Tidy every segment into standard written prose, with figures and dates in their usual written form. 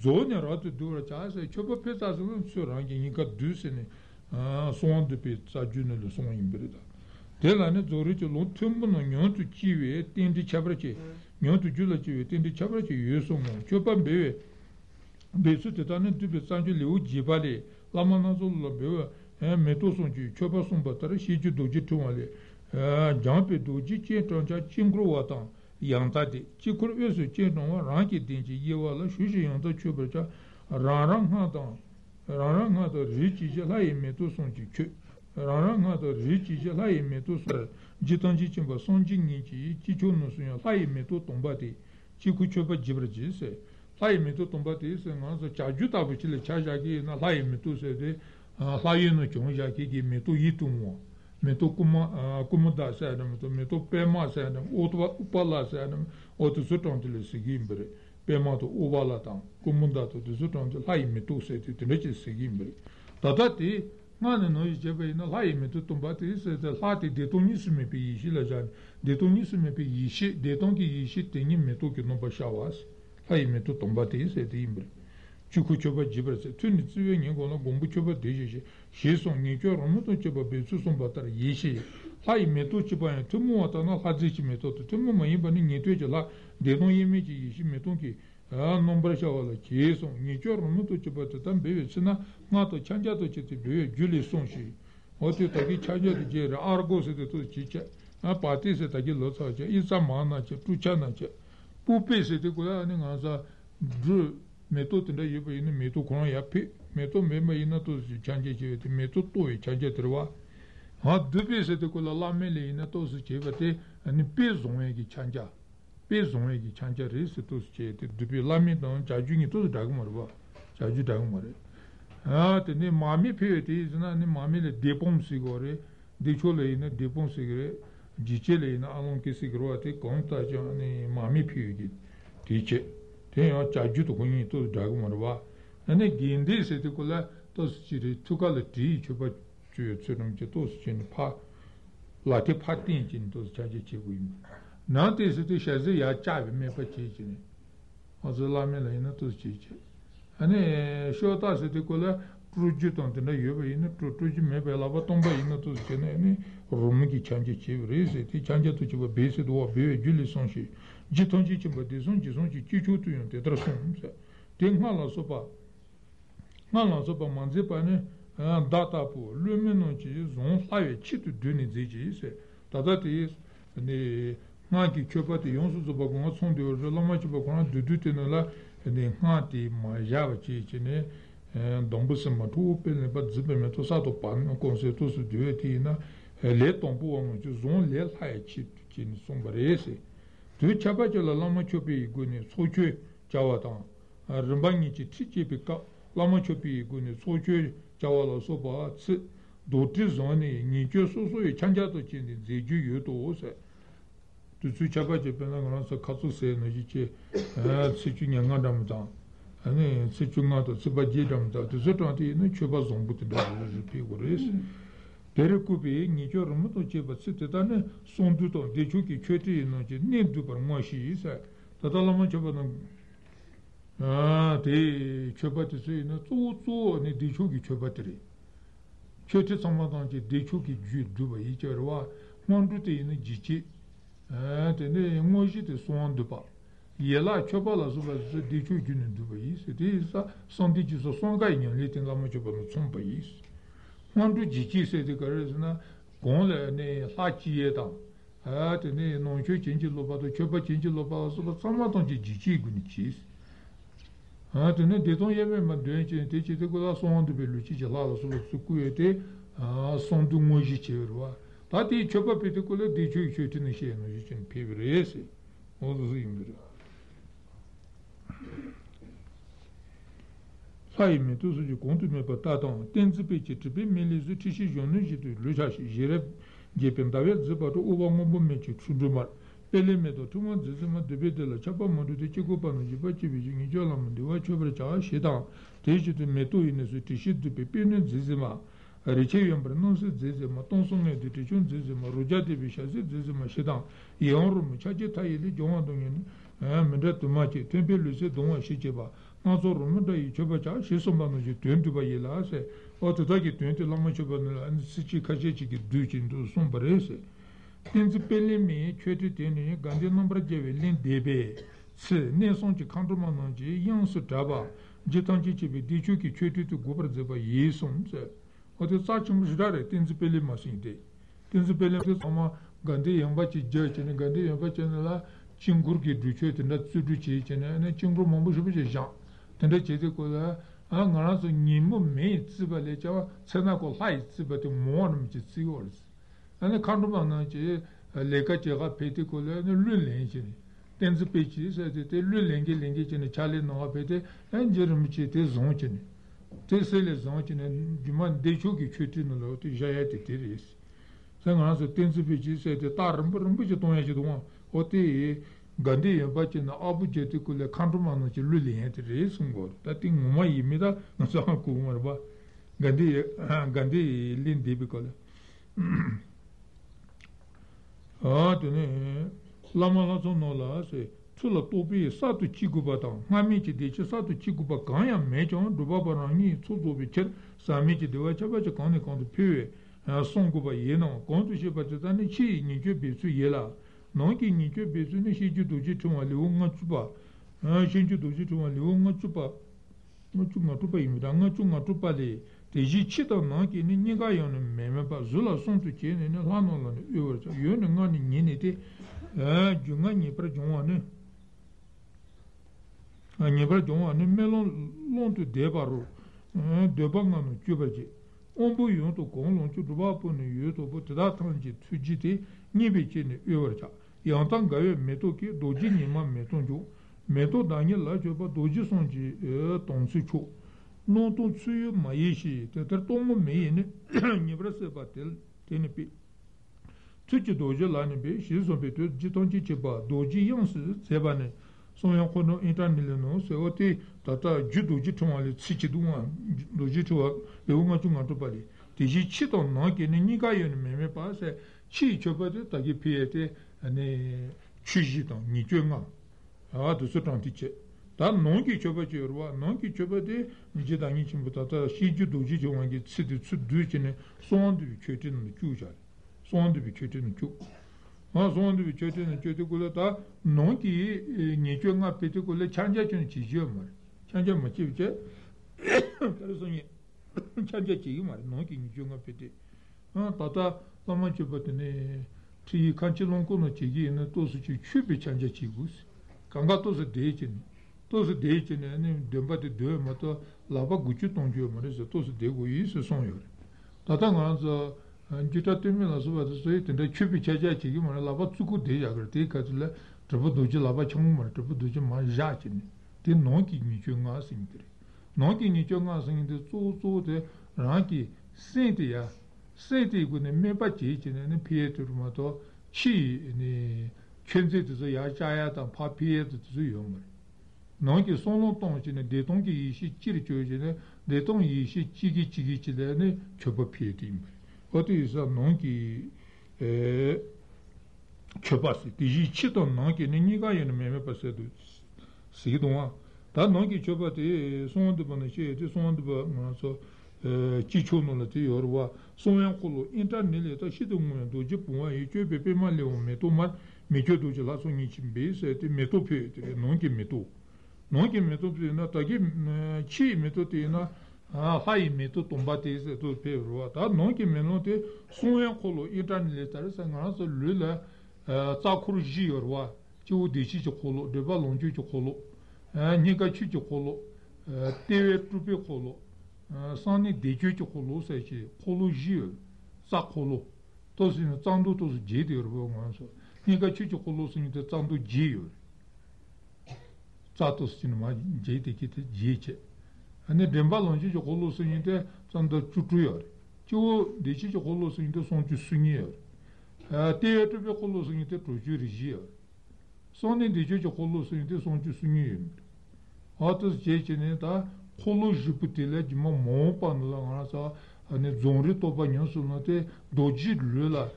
Zone rato dura chase, chopa pezza non si rangi in cadusene, son de pezza giunello son in breda. Della ne zorici lo tumbo non yonto chive, tindi chabraci, yonto giulla chive, tindi chabraci, yusumo, chopa beve, besute tane di pezzangeli ujibali, lamanazolo beve, metosonci, chopa son battere, shiju doji tumale, jampe doji centronja cingruatan. Yantati, Chikurusu Chenoma Ranki Dinji Yevala Shushi Yanta Chubacha Ranghata Ranghata Richi Jelai Metusonji Chu Ranghata Richi Jelai Metus Jitanji Chimba Sonji Nichi Chichunusunya Lai Metu Tombati Chikuchuba Jibrajise Lai Metu Tombati Sansa Chajuta Vichile Chajaki and Lai Metus Layeno Chonjaki Metu Yitumo. Meto Kumoda Sadam, Meto Pema Sadam, Otwa Upala Sadam, Otto Sutantil Sigimbre, Pemato Ovalatam, Kumundato, the Sutantil Hai Meto said it reaches Sigimbre. Tatati, Manano is Java in a Hai Meto Tombati says the Hati detonisme Pi Shilajan, detonisme Pi Yishi, detonki Yishi Tenim Metoki Nobashawas, Hai Meto Tombati said Imbre. Chukuchoba Gibras, Tunitsu Nigona Gombuchoba Dijishi, Shison Nicho, Romutochoba Besuson Batar Yishi, Hai Metuchiba, Tumuatana Hazichi Metot, Tumuma Ibani Nitujala, Denon Yemiji Yishi Metunki, Nombrashawa, Chison, Nicho, Romutochoba Tam Bevicina, Mato Chanjato Chitibu, Julie Sonshi, Otto Taki Chaja di Jera, Argos e tu Chicha, a Patis e Taki Losacha, Isamanacha, Tuchanacha, Pupis e Tikulaningaza, Drew. Meto tenda yeba ina meto kona yapi, meto mema ina to chanje chevete, meto toye chanje terwa. Ha dupe se te kula la mele ina to se chevete, ani pe zonye ki chanja re se to se chevete, dupe la me dan chajungi to se dagmarwa, chaju dagmare. Ha tene mami pevete izina, ani mami le depom sigore, decho le ina depom sigore, jiche le ina alonke sigoro ate, konta cha ani mami pevete, tiche. Tenho chajuto kuni to dagmarwa ane gindi setikula to chiri tukala ti chuba churum chetos chin pa lati patin chin to chaje chegui na te seti shazi ya chabe me pachi chin azla me laina to chiche ane shota setikula trujuton de yobe ina trutuji me belava tomba ina to chin ane rumki chanje chevre seti chanje to chuba besi do be juli sonshi Jitonji Badizonji Chichutun Tetrason. Ting Malasopa Malasopa Manzipane and Datapo, Luminonchi, Zon, Hive, Chitu Duniziji, Tadat is the Nanki Chopati Yonsu Bogons on the Lamachi Bogona, Dutinola, and the Hanti Majava Chichine, and Dombus and Matupe, and but Zippermetosato Pan, Concertos Duetina, a letompo on Zon, Lel High Chichin Sombarese. Tu chabajo la lama chopi guni sochu chawatan rambani chi tichi pika lama chopi guni sochu chawala soba tsi do tizoni nicho soso e chanjato chini zeju yuto ose tu chabajo pena gransa katsu se no jichi sichu nyanga damta ani sichu ngato sibaji damta tu zotanti no choba zombuti damta pi gores Derekubi, Nicho Romuto Cheba Sitane, Sonduton, Dechuki, Chetri, Nid Duper Moshi is a Tatalamachaban. Ah, the Chobatis, not so, and the Dechuki Chobatri. Chetri Samatanji, Dechuki Juba, each other, Monduti in the Gichi, and the Moshi the Swan Dupa. Yella Chobala Zuba, the Dechuki in Duba is, it is a Sondichis of Songayan, letting Lamachaban Sompa is. Quando Gigi said the Carisna, Gonle, ne Hachieta, at ne non change Lobato, Chopa change Lobaso, but someone on Gigi Gunichis. Pelemedo tumo zizima debedela chapa modu te chikopa no jipa chibi jingi jola mundi wa chobra chaga shedang tejitu meto inesu tishidu pepinu zizima riche yambra nonsi zizima tonsonge de tichun zizima roja debi shasi zizima shedang iyanru mu chache tayeli jonga dongeni menda tumache tenpe luse donga shicheba naso rumu da i choba chaga shesomba no ji tuyentuba yela ase ototaki tuyentu lama choba nila sichi kache chiki duchindu sombare ase Tenzi pele me, chwete teni, gandhi nambra jewe len debe, tse, ne sonji kandroma nanji, yang su taba, jetanji chebe, dichu ki chwete tu gopra zeba ye som, tse. Ote sachim shidare, tenzi pele masingde. Tenzi pele me, ama gandhi yambachi je chene, gandhi yambachi chene la, chingur ki duchu, tenda tsudu che chene, ane chingur mambu shubu che jang. Tenda che te ko la, nga ranzo nyimu me tsiba le chawa, tsena ko lai tsiba te moanam che tsigoris. And the Kandumananchi, Lekacha Peticola, and the Lulangin. Then the Peaches, as it is Lulangi language in a Charlie Noapete, and Jeremichi Zonchin. Tessel Zonchin and Juman de Chuki Chutin alone to Jayati Tiris. Some answer Tens of Peaches at the Tarum, which don't actually want, or the Gandhi and Bachin, the Abujeticola Kandumananchi Lulang at the racing board. That thing, my Mida, and Sahakumaba Gandhi Lindibicola. Lama la sono la se, sulla topi satu chikubata, amici dice satu chikuba kanya mechon, dubaba rangi, sudobi cer, samici deva chabacha kane kanto pue, songuba yena, kanto shepachatani chi nicho besu yela, nanki nicho besu ne shinju doji chuma leo nga chupa, shinju doji chuma leo nga chupa, nga chupa imida, nga chupa le, teji chita nanki ni niga yonu memeba zula sontu che ne lano lano yuwarcha yonu nga ni nini te junga nyepra jongwa ne melon lontu deba ro deba nga no chuba che ombu yon to gong lonchu duba po ne yu to po tida tanji tuji te nyebe che ne yuwarcha yantang gawe meto ki doji nima meton jo meto dangi la chuba doji sonji tongsi cho non to tsuyu maishi te tertomo meine nyebra se batel tenepi tuci doje lani be shizo betu jitonji cheba doji yansu sebane sonya kono intanileno se oti tata judo jitomali tsuci duwa doji tuwa leunga chunga to pali tiji chiton no kene niga yone meme pa se chi chobade tagi piete ne chujito ni chunga a do sotantiche 다 농기 쳐버지여와 농기 쳐버디 이제 당이 침부터 시주 도지 정황이 치드 수두지네 손도 쳐지는 주자 손도 쳐지는 주아 손도 쳐지는 쳐지고다 농기 니정아 베트고래 찬자치는 지지여 말 찬자 뭐 지제 그래서 이 찬자치기 말 농기 니정아 베트 아 다다 너무 쳐버더니 티 간치롱고는 지기는 또 수치 취비 찬자치고 강가도서 대진 tosse deche ne demba de deux moto lava guchu tonjio marese tosse dego isso son yor tatanga zo jitatemmi la soba de soite de chupi chaja chigi mona lava tsuku de yagar te katla trobo doji lava chong mona trobo doji ma ja chini te nonki ni chunga singtre nonki ni chunga singde so de ranki sente ya sente gune meba cheche ne pietur moto chi ne kenze de zo ya chaya ta pa pietur zo yomar nonki sono tonchine de tonki ishi chirichojine de ton ishi chigi chigi chidene chopa pietim oti isa nonki chopasi diji chiton nonki niga yene meme pasedo sigidwa da nonki chopati sondo bonache de sondo bonaso chichuno lati yorwa soyan kulu internele ta shidungu doji bunwa yeche pepe male o meto mal mecho doji la soni chimbe se te meto pe nonki meto nonki metodo na tagi chi metodo na hai metodo tombate se to pero ta nonki menote sonya kolo idan letar sanga so lula tsakuru jiorwa chu de chi kolo de balonju kolo nika chi kolo Tewe trupe kolo, sani deche che kolo se che, kolo jiyo, sa kolo, tosini tsandu tosi je de yorbo nganso, nika che che kolo sini te tsandu je yor, tsa tosini ma je de che te je che, ane denpa lonche che kolo sini te tsandu chutu yor, cheo deche che kolo sini te sonchu sungi yor, tewe trupe kolo sini te toju riji yor, sani deche che kolo sini te sonchu sungi yor, Atos jechene da kolo jiputile jima mopa nila ngana sa zonri topa nyansu nate doji lula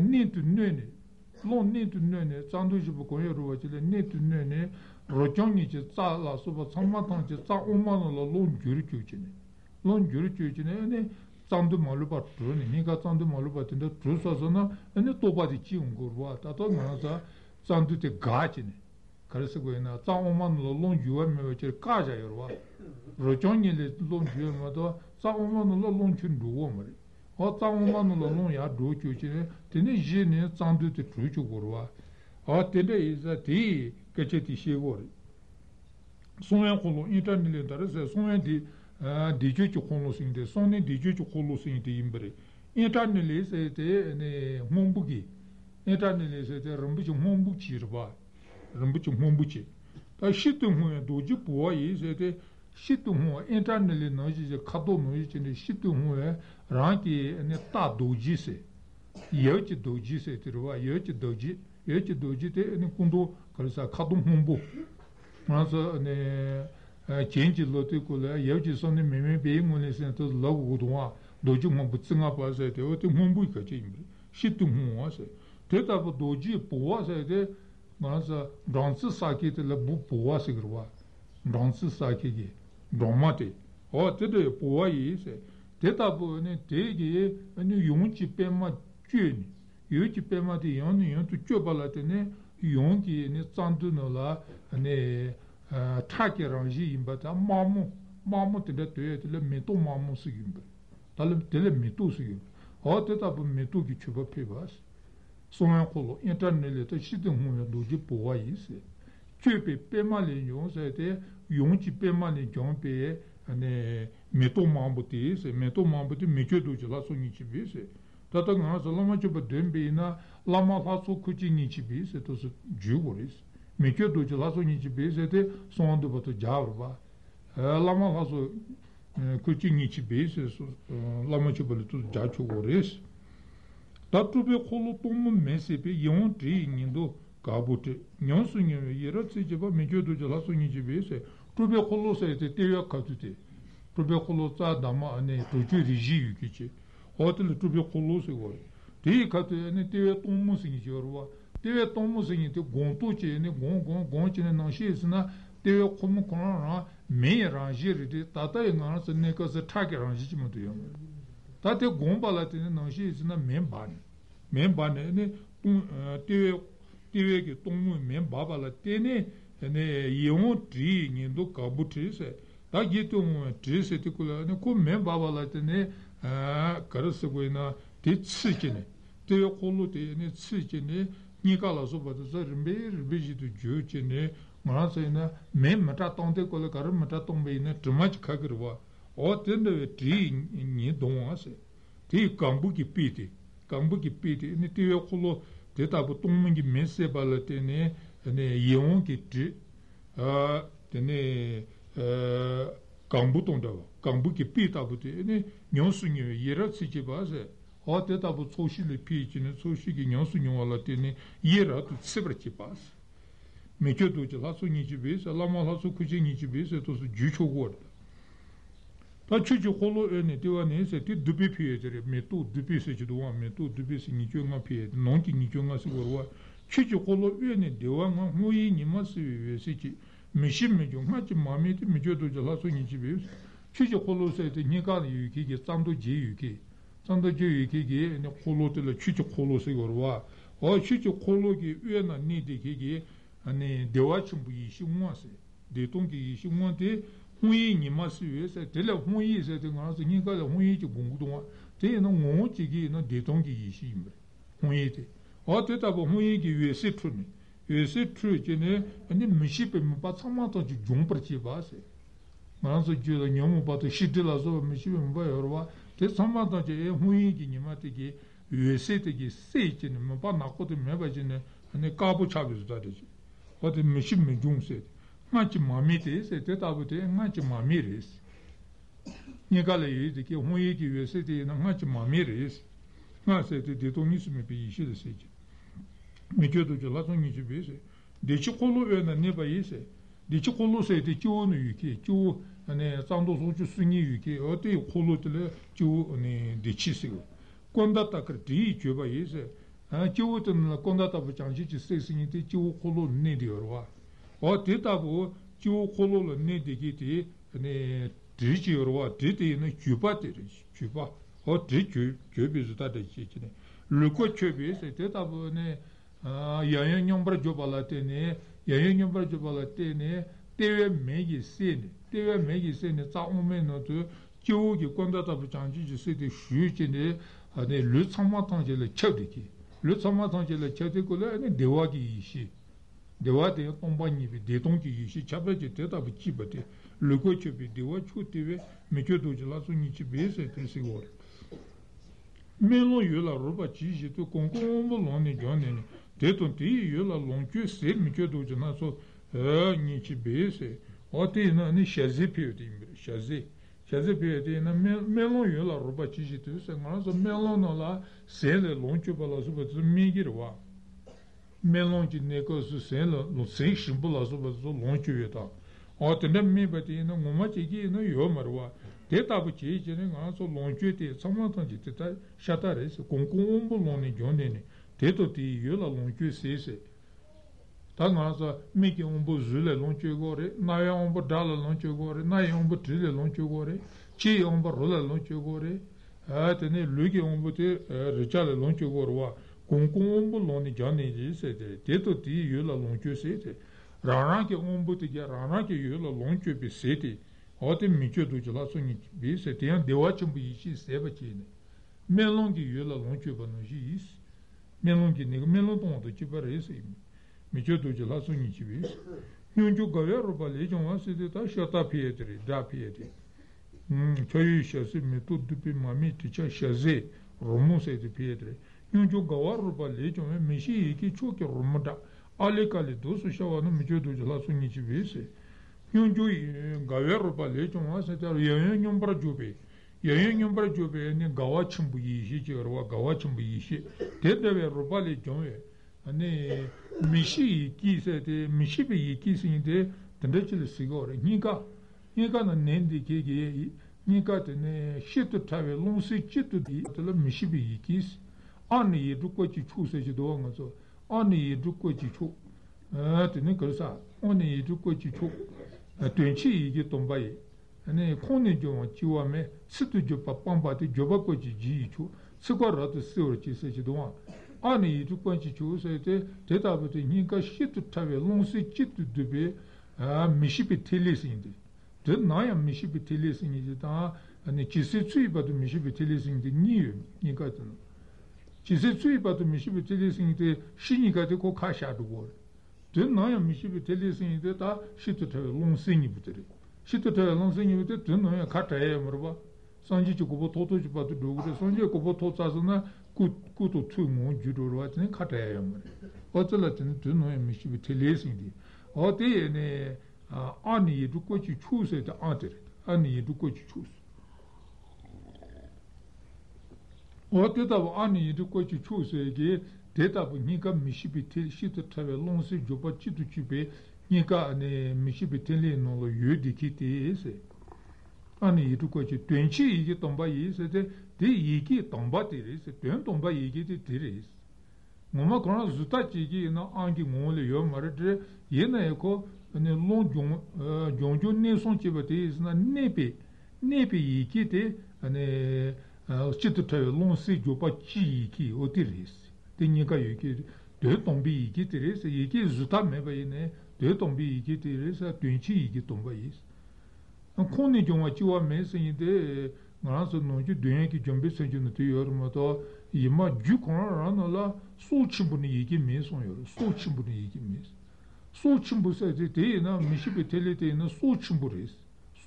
nintu nene, lon nintu nene, tsandu jipu konye ruwa chile nintu nene rochongi che tsa la sopa tsammatang che tsa oma nila lon gyuri kyo chene. Lon gyuri kyo chene tsandu malupa trone, nika tsandu malupa tenda trusa sana topa di chi unguruwa, tato ngana sa tsandu te ga chene. Karasagwena, Tsaoman long yue mevacher kaja yorwa. Rochongi le long yue meva, Tsaoman long chun duomari. O Tsaoman long ya duchuchine, tene jene tsandu te truchugurwa. O tene isa ti kacheti shevori. Sonen kolo intermilitare se sonen di juchu kolo singde, sonen di juchu kolo singde imbre. Intermilitare te ne hombugi. Intermilitare te rumbuchi hombuchi rwa. Rambuchi Mumbuchi. Ta Shitunhu doji puwa yi sete Shitunhu internally noji Kato noji Shitunhu rangi ta doji se. Yechi doji se tirwa, yechi doji. Yechi doji te kundu karisa Kato Mumbu. Mansa chenji lote kula yechi soni meme beyi ngone se to lagu gudwa doji mumbu tsinga pa se te ote mumbu ka che imbre. Shitunhu wa se. Te ta doji puwa se te Mansa Donsi Saki te la bu puwa sigrwa. Donsi Saki gi. Domate. O te de puwa yi se. Te tabu ne te gi yon chi pema chuni. Yon chi pema te yon tu chobala te ne yon ki ne tsandu no la ne taki rangi imbata mamu. Mamu te de te le meto mamu sigimbe. Te le meto sigimbe. O te tabu meto ki chuba pebas. Sonan kolo internele te shitunhu doji puwa yi se. Chepe pema le yon se te yon chi pema le yon pe meto mambu te yi se. Meto mambu te meche doji la so nichi bi se. Tata ngana se lama chepa denbe ina lama la so kuchi nichi bi se to se jubor yi se. Meche doji la so nichi bi se te sonan do bato javrba. Lama la so kuchi nichi bi se lama chepa le to jacho gor yi se. Tatrupe kolo tomu mesepe yon tri nindo kabute. Nyon sunyewe yeratse jeba mekyo doja la sunye jebe se. Trupe kolo sa ete teya katute. Trupe kolo sa dama ane tocho riji yuki che. Otele trupe kolo se gore. Teya katute ane teya tomu singi yorwa. Teya tomu singi te gonto che ane gong che ne nanshe esina teya komu konan ra mei ranji rite tatayi ngana se neka se taki ranji chimato yamu. Tate gomba la tene nanshi isina menbani. Menbani ene tewe ke tongmu menbaba la tene yeon tri ngendo kabu tri se. Ta geto tri se te kula ene ko menbaba la tene karasa goe na te tsi kene. Tewe kolo te ene tsi kene nika la soba te sa rinbe jitu jo kene. Maransa ene men mata tante kula karu mata tongbe ene trimaj kakirwa. O tende tri ni donwa se. Ti kambu ki piti, ni tiwe kulo te tabu tongmingi mense bala tene yeon ki tri, tene kambu tondawa, kambu ki piti tabu te, nyonsu nyo yera tsiki ba se, o te tabu tsoshi le piti, tsoshi ki nyonsu nyo wala tene yera tu tsibra ki ba se. Mekyo doji laso nichi be se, lama laso kuchi nichi be se, tosu jucho gorda. Ta chuchi kholo ene tewa ne se ti dupi piye tere, metu dupi se chiduwa, metu dupi se nikyo nga piye, nonki nikyo nga se korwa. Chuchi kholo ene dewa nga huyi nima siwe se chi, mishi mecho, nga chi mami ti mecho doja laso nichi beyo se. Chuchi kholo se te nika yuki ki, tsanto je yuki ki ene kholo tila chuchi kholo se korwa. O chuchi kholo ki uena niti ki ki, ane dewa chumbu yishi mwa se, detongi yishi mwa te, Huyi nima siwe se, tele huyi se te ngana se, nika le huyi chi gungu dunga, te ina ngon chi ki ina detongi yishi imbre, huyi te. A te taba huyi ki yue se tru ne, ane mishipe mipa tsamata chi jungpar chi ba se. 아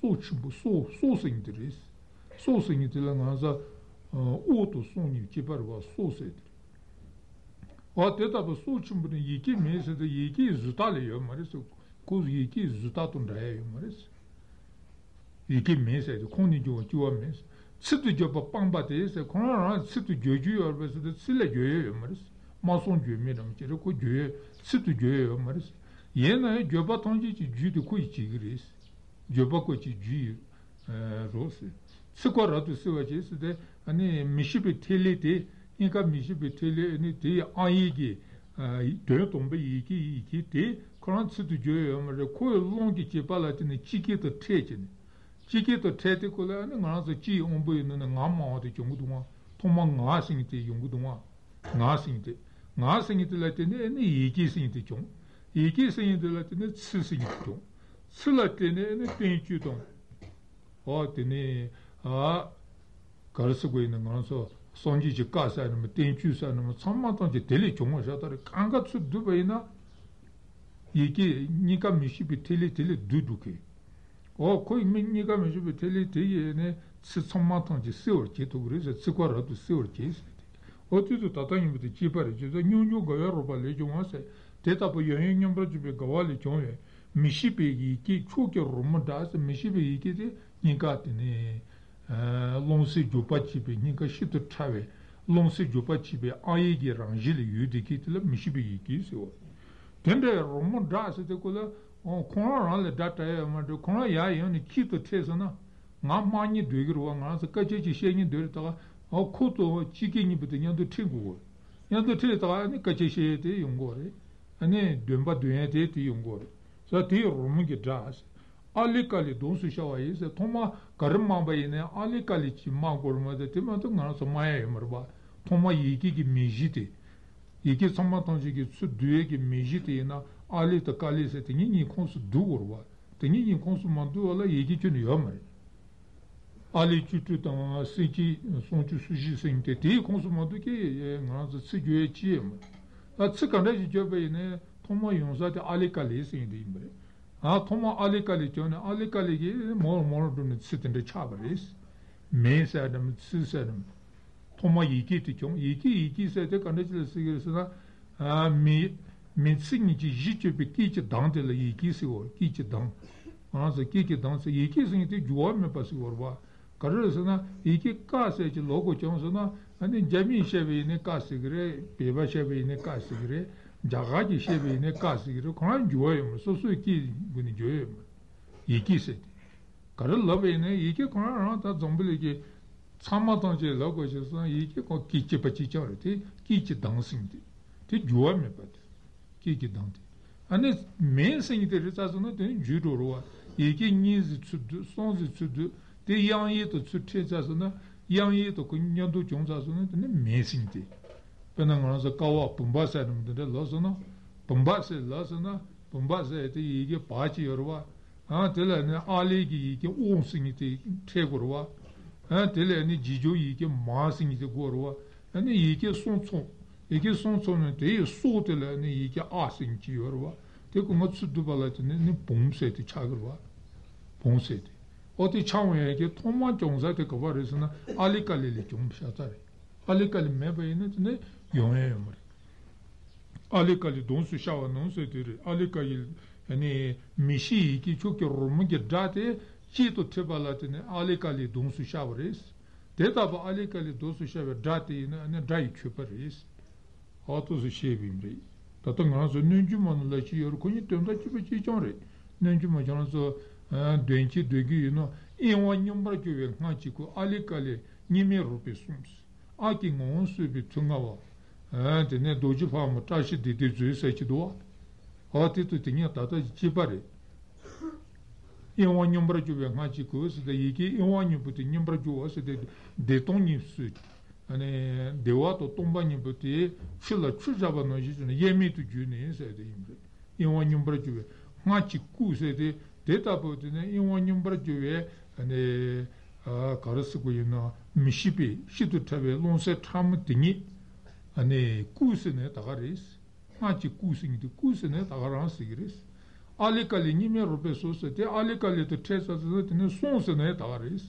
Ali Kali Nime Rupe Susati, Ali Kali to Tresatine Sonsene Tavaris,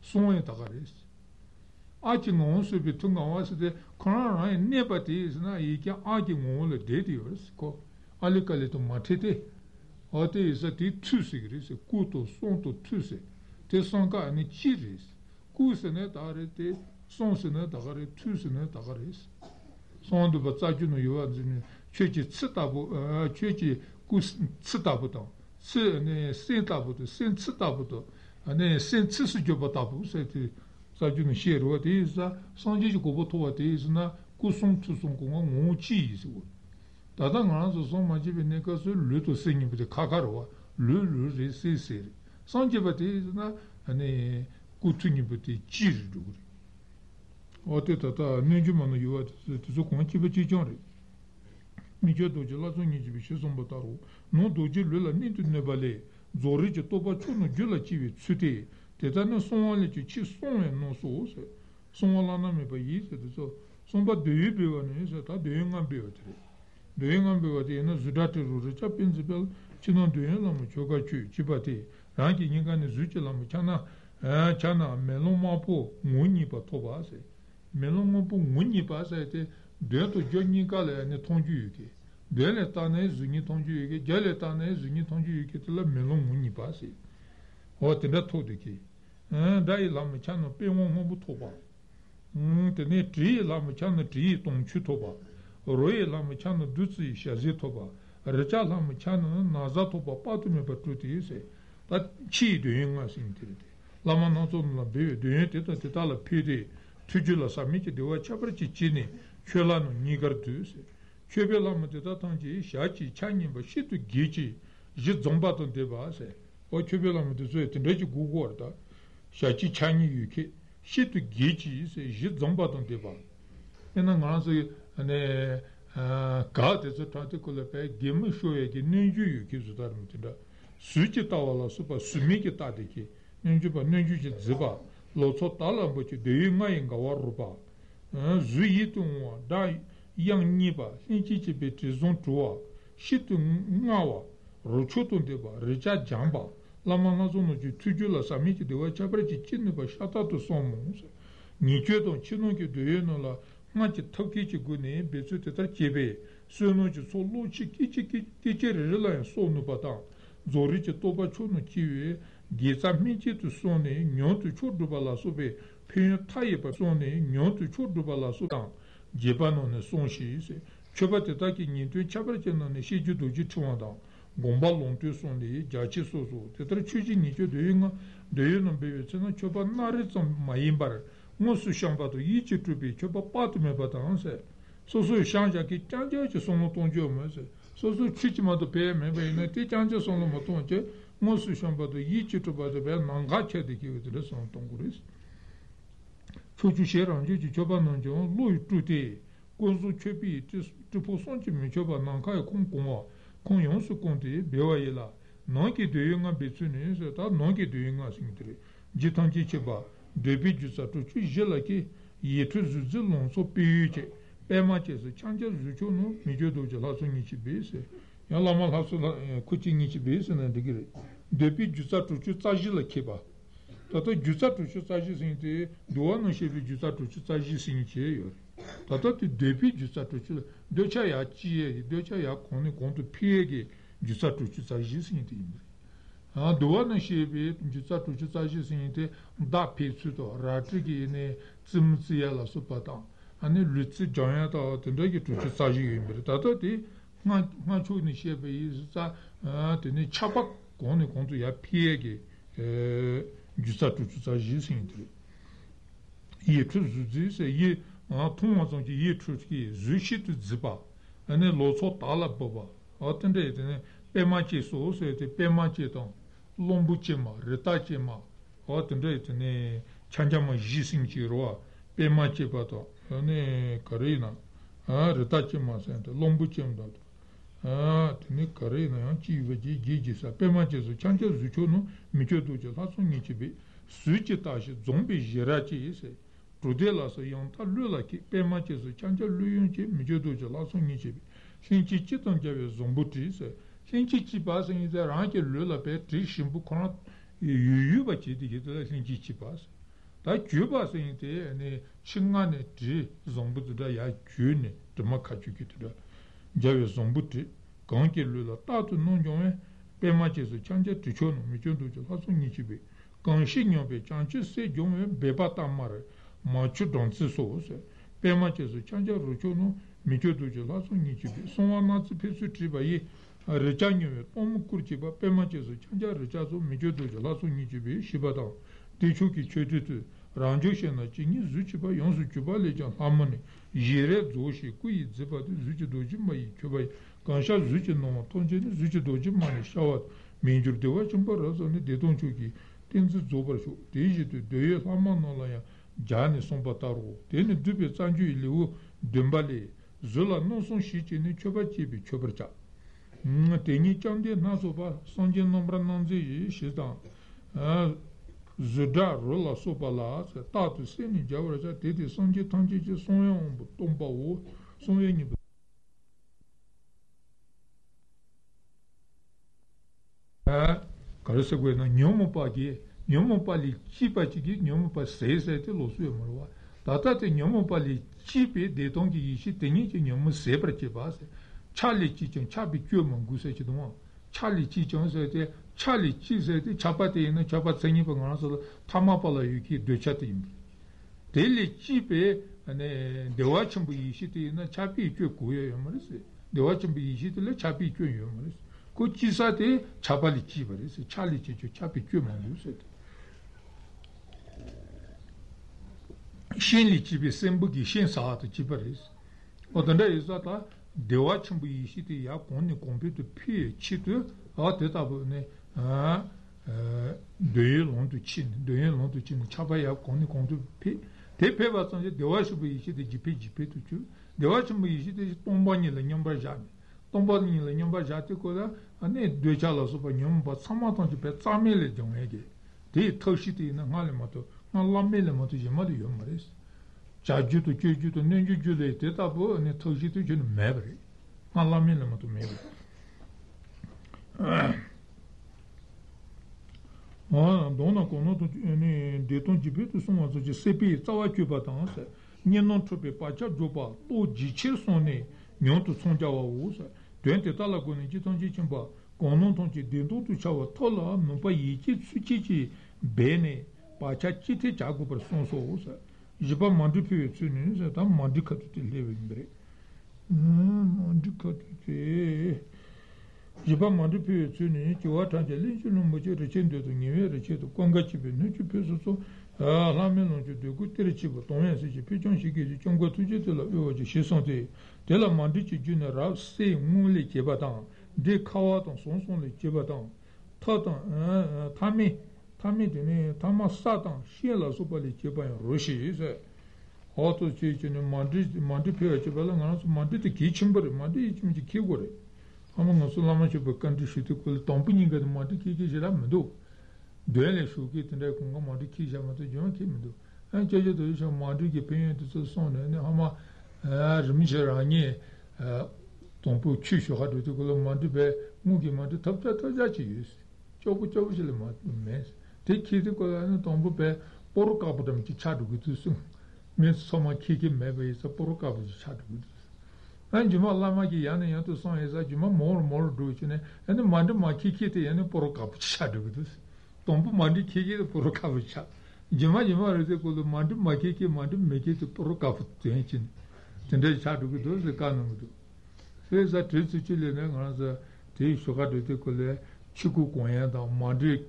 Son Tavaris. Achingon Subitungawas de Korana and Nepati is Naika Achingon the Dedius, Ali Kali to Matete, Oti is a tea two cigarettes, a kuto, son to tuse, Tesonka and a chiris, Kusenet Arete, Sonsenet Agare, Tusenet Agaris. Son de Batsajino Yuazin, Chechi Tsitabu, Chechi. Citabuto, Sentabuto, Sensitabuto, and then Sensisujobotabu, said Sajun Shir, what is Sanjikoboto, what is na Kusum to Sunkum, cheese. Tadangan so much of Nikas, little singing with the Kakaroa, Lulu Sisir. Sanjibati is na and a Kutunibati cheese. What it at a Ninjuman you are to Sukunchibati Johnny. Mijo doji la zoni jibishi zombotaro, non doji lula nitu nebale, zorige toba chuno gula chivi tsute, tetane sonale chi sonne non so se, sonalana me bayi se so, somba deyu bewani se ta deyungan bewatre. Deyungan bewate na zudate rurecha principle, chinon deyun la muchoga chu, chibate, ranki ngani zuche la muchana, chana melon mapo muni pa toba se, melon mapo muni pa se te Dentro Johnny Gale ne Tonjuki. Delle Tane Zuni Tonjuki, Gale Tane Zuni Tonjuki, la Melon Munipasi. What in that Todiki? Dai Lamachano Pemon Mobutoba. Tene tree Lamachano tree Tonchutoba. Roy Lamachano Dutsi Shazitoba. Recha Lamachano Nazatoba Patume Patruti. That chi doing us in Tility. Lamanaton la Bay, doing it at Tala Pidi, Tujula Samiti, the Wachabricini. Chelano Nigartus, Chevelam de Tatanji, Shachi, Chani, but she to Gichi, Zombaton de Vase, or Chevelam de Zuet and Regi Guarda, Shachi Chani Yuki, she to Gichi, Zombaton de Vase. And an answer and a card is a tactical effect, Gimu Shoegi, Ninju Yukizudarmitida, Suchitawala Super Sumiki Tadiki, Ninjuba Ninju Ziba, Lototala, but you do my in Gawaruba. Zuitunwa, Dai Yang Niba, Sinchi Betizon Tua, Shitun Nawa, Rochotun Deba, Richard Jamba, Lamanazono Tujula Samiti de Wachabreci Chiniba Shatato Somons, Nicheton Chinonki de Enola, Machi Tokichi Gune, Betuteta Chebe, Sonoji Solo Chikichi Reliant Sonubatan, Zorichi Tobachuno Chive, Giza Michi to Sone, Nyon to Chodubala Sobe. Pin Taipa Sony, Nyon to Chodubala Sudan, Gibanon and Sonshis, Chobataki Nintu, Chaberton and Shiju Chuanda, Gombalon to Sony, Jachi Soso, Tetra Chuji Nitu doing the Union Bavitan, Choba Naritan Maimbar, Mosu Shamba to Yichi Trubi, Choba Patume Batanse, Soso Shanjaki, Chanja Sonoton Jomas, Soso Chichima to pay member in a Tichanja Sonomatonche, Mosu Shamba to Yichi Truba the Bell, Nangacha the Give to the Sontonguris. Chuchu Sheranji Chobananjo, Lui Tuti, Gozu Chepi, Tuposonchi Michoba Nankai Kunkuma, Konyansu Konti, Bewaila, Nanki Doyunga Bitsuni, Zeta, Nanki Doyunga Sintri, Jitanji Cheba, Debi Jusatuchi, Jelaki, Yetu Zuzilon, so Piuce, Pemaches, Chanja Zuchono, Mijodo Jelasunichi Base, Yalamal Hasula, Kuchinichi Base, and Degree, Debi Jusatuchi Sajila Kiba. Tata Jusatu Saji Sinte, Duano Shevi Jusatu Saji Sinte, Tata Depi Jusatu, Dochaya Chie, Dochaya Kone Conto Piegi, Jusatu Saji Sinte. Duano Shevi Jusatu Saji Sinte, Da Pitsuto, Ratriki in Simsiella Supatan, and a Lutzi Gianta or Tendaki to Saji in Tata, Manchuni Shevi is that in a chapa Kone Conto Ya Piegi. Jusatu Saji Sintri. Ye Truzis, ye Tomazon, ye Trutki, Zushi to Ziba, and a Losot Alababa, attended in a Pemachi sauce at a Pemacheton, Lombuchema, Retachema, attended in a Chanjama Gisinchiroa, Pemachepato, and a Carina, Retachema sent, Lombuchem dot. Tene Carina, Chivaji, Gigis, Pemaches, Chanjas, Zuchono, Michoduja, Nichibi, Suchitashi, Zombie, Girachi, Prudelas, Yanta, Lulaki, Pemaches, Chanja, Luyunchi, Michoduja, Nichibi, Sinchiton Javis, Zombutis, Sinchichi pass in the Ranki Lula Petri Shimbu Conat Yubachi digital Sinchichi pass. That Jubas in the and Chingan tree Zombuda ya Juni to Makachukita. Javi Zombuti, Ganki Lula Tatu Nunjome, Pemachis Chanja Tichono, Michondo Hasu Nichibi. Ganshinyobe Chanchi se Jome Bebata Mare, Machu Donsi Sose, Pemachis Chanja Ruchono, Michondo Hasu Nichibi. Someone wants to piss you tree by Rechanyum, Pomkurchiba, Pemaches, Chanja, Rechazo, Mijodoja, Lasso Nichibi, Shibata, Tichuki Chetu, Ranjoshana, Chini, Zuchiba, Yonzuchuba, Legion, Harmony, Jire, Zoshi, Kui, Ziba, Zuchidoji, Mai, Chubai, Kansha, Zuchino, Tonjin, Zuchidoji, Mani, Shawat, Major Devachumba, Razoni, Detonchuki, Tenzi Zobasho, Dejitu, Deya, Hamanolaya, Jani, Sombataro, Teni Dubi, Sanju, Ilio, Dumbale, Zola, non son Shichini, Chubachibi, Chubacha. Teni Chandi Nasoba, Sonja Nombra Nanzi, Shida Zuda Rola Sobala, Tatu Seni Javraja, Teddy Sonja Tanji, Sonja Tombao, Sonja Nib. Caraseguena, Nyomopagi, Nyomopali, Chipachigi, Nyomopa says at the Losu Marwa. Tatati Nyomopali, Chipi, De Tongi, Teni, Nyomo Sebra Chivase. Charlie Chichon, Chabi Cuman, Gusachiduan, Charlie Chichon said, Charlie Chizet, Chapati and Chapatani Panganasa, Tamapala Yuki, Duchatim. Daily Chipe and the Watcham Bishiti and Chapi Kuya Yomaris, the Watcham Bishitla Chapi Kuyomaris, Kuchisate, Chapali Chibaris, Charlie Chicho, Chapi Cuman, you said. Shinli Chibi Sembuki, Shin Sahat Chibaris. Or the day is that. Dewa chumbu yishiti ya koni kompetu piye chitu a tetabu ne doye lontu chin chaba ya koni kompetu piye te peba sanje dewa chumbu yishiti jipe tuchu dewa chumbu yishiti tombani la nyamba jani tombani la nyamba jati koda ane doja la sopa nyamba samatanji pe tsame le jongege te toshiti na ngale mato ngalame le mato jemadu yomares Chajuto, Chujuto, Ninjujude, Tetapo, and Toshito, Mabri. Malaminamo to Mabri. Oh, Donna Conoto, de Tonjibito, someone such a sepi, Tawachubatans, Ninon Trope, Pacha, Joba, O Gichesone, Nion to Sonjawa Wosa, 20 Talagoni, Jitonjichimba, Conontonji, Dento to Chawa Tola, Nopa Yichi, Suchichi, Bene, Pacha Chiti, Chago Person Sosa. Jiba mandu piwe tsuni, zeta mandu katuti lewe mbre. Mandu katuti. Jiba mandu piwe tsuni, kiwa tanja linchi lumboche rechendo to nyewe recheto, konga chibe, nuchu peso so, lame loncho degu tere chiba, tongen seche, pechon shikeji, chongo tuje tela uwa je shesante. Tela mandu chi june rao se mule cheba tang, de kawa tang, sonson le cheba tang, tatan, tami, Tamidine, Tamasatan, Shela Supali Chiba and Roshi is a auto church in Montepier Chibalan, Monte Kitchenbury, Monte Kiwari. Among us, Lamachiba country to call Tomping at Monte Kijamado. Duelly should get in the Congo Monte Kijamato John Kimido. And judge the issue of Monte Gipian to the son and Hama Miserani Tompo Chisho had to call Montepe, Mugi Monte Tapta Tajachi. Chobu is a mess. Take Kitiko and Tombope, Porocabodam Chichadugutus. Means someone kicking maybe is a Porocab Chadugutus. And Juma Lamagiana Yato song is a Juma more Duchene, and the Mandama Kikiti and the Porocab Chadugutus. Tombo Mandi Kiki the Porocab Chat. Juma is called the Mandama Kiki, Mandam make it the Porocab tension. Tender Chadugutus, the Canomudu. Says that Trisuchil and another tea sugar to collect. Chiku Koya, Madrid,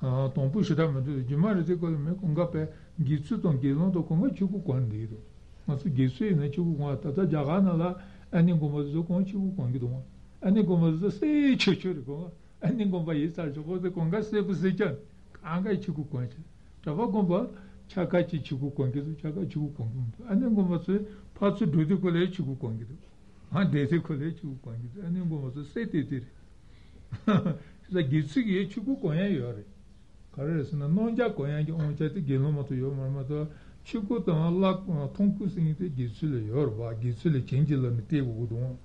Tom Pusham, Jimari, the Mekongape, Gitsuton Gilon to Conga Chiku Kondido. As Gitsu in the Chiku Tata Jaganala, and Ningomazo Conchiku Kongido, and Ningomazo say Chichurico, and Ningomba Sarjo, the Conga Sepusijan, Anga Chiku Conch, Tavagomba, Chakachi Chiku Kongido, Chaka Chiku Kongido, and Ningomazo Patsu do the college Chiku Kongido, and they college Chiku Kongido, and Ningomazo said it. The Gitsuki Chukukoya Yori. Caress and a nonja coyan on Jetty Gilomato Yomamato, Chukutan, Lack, Tonkus in the Gitsuli Yorba, Gitsuli change on the table would want.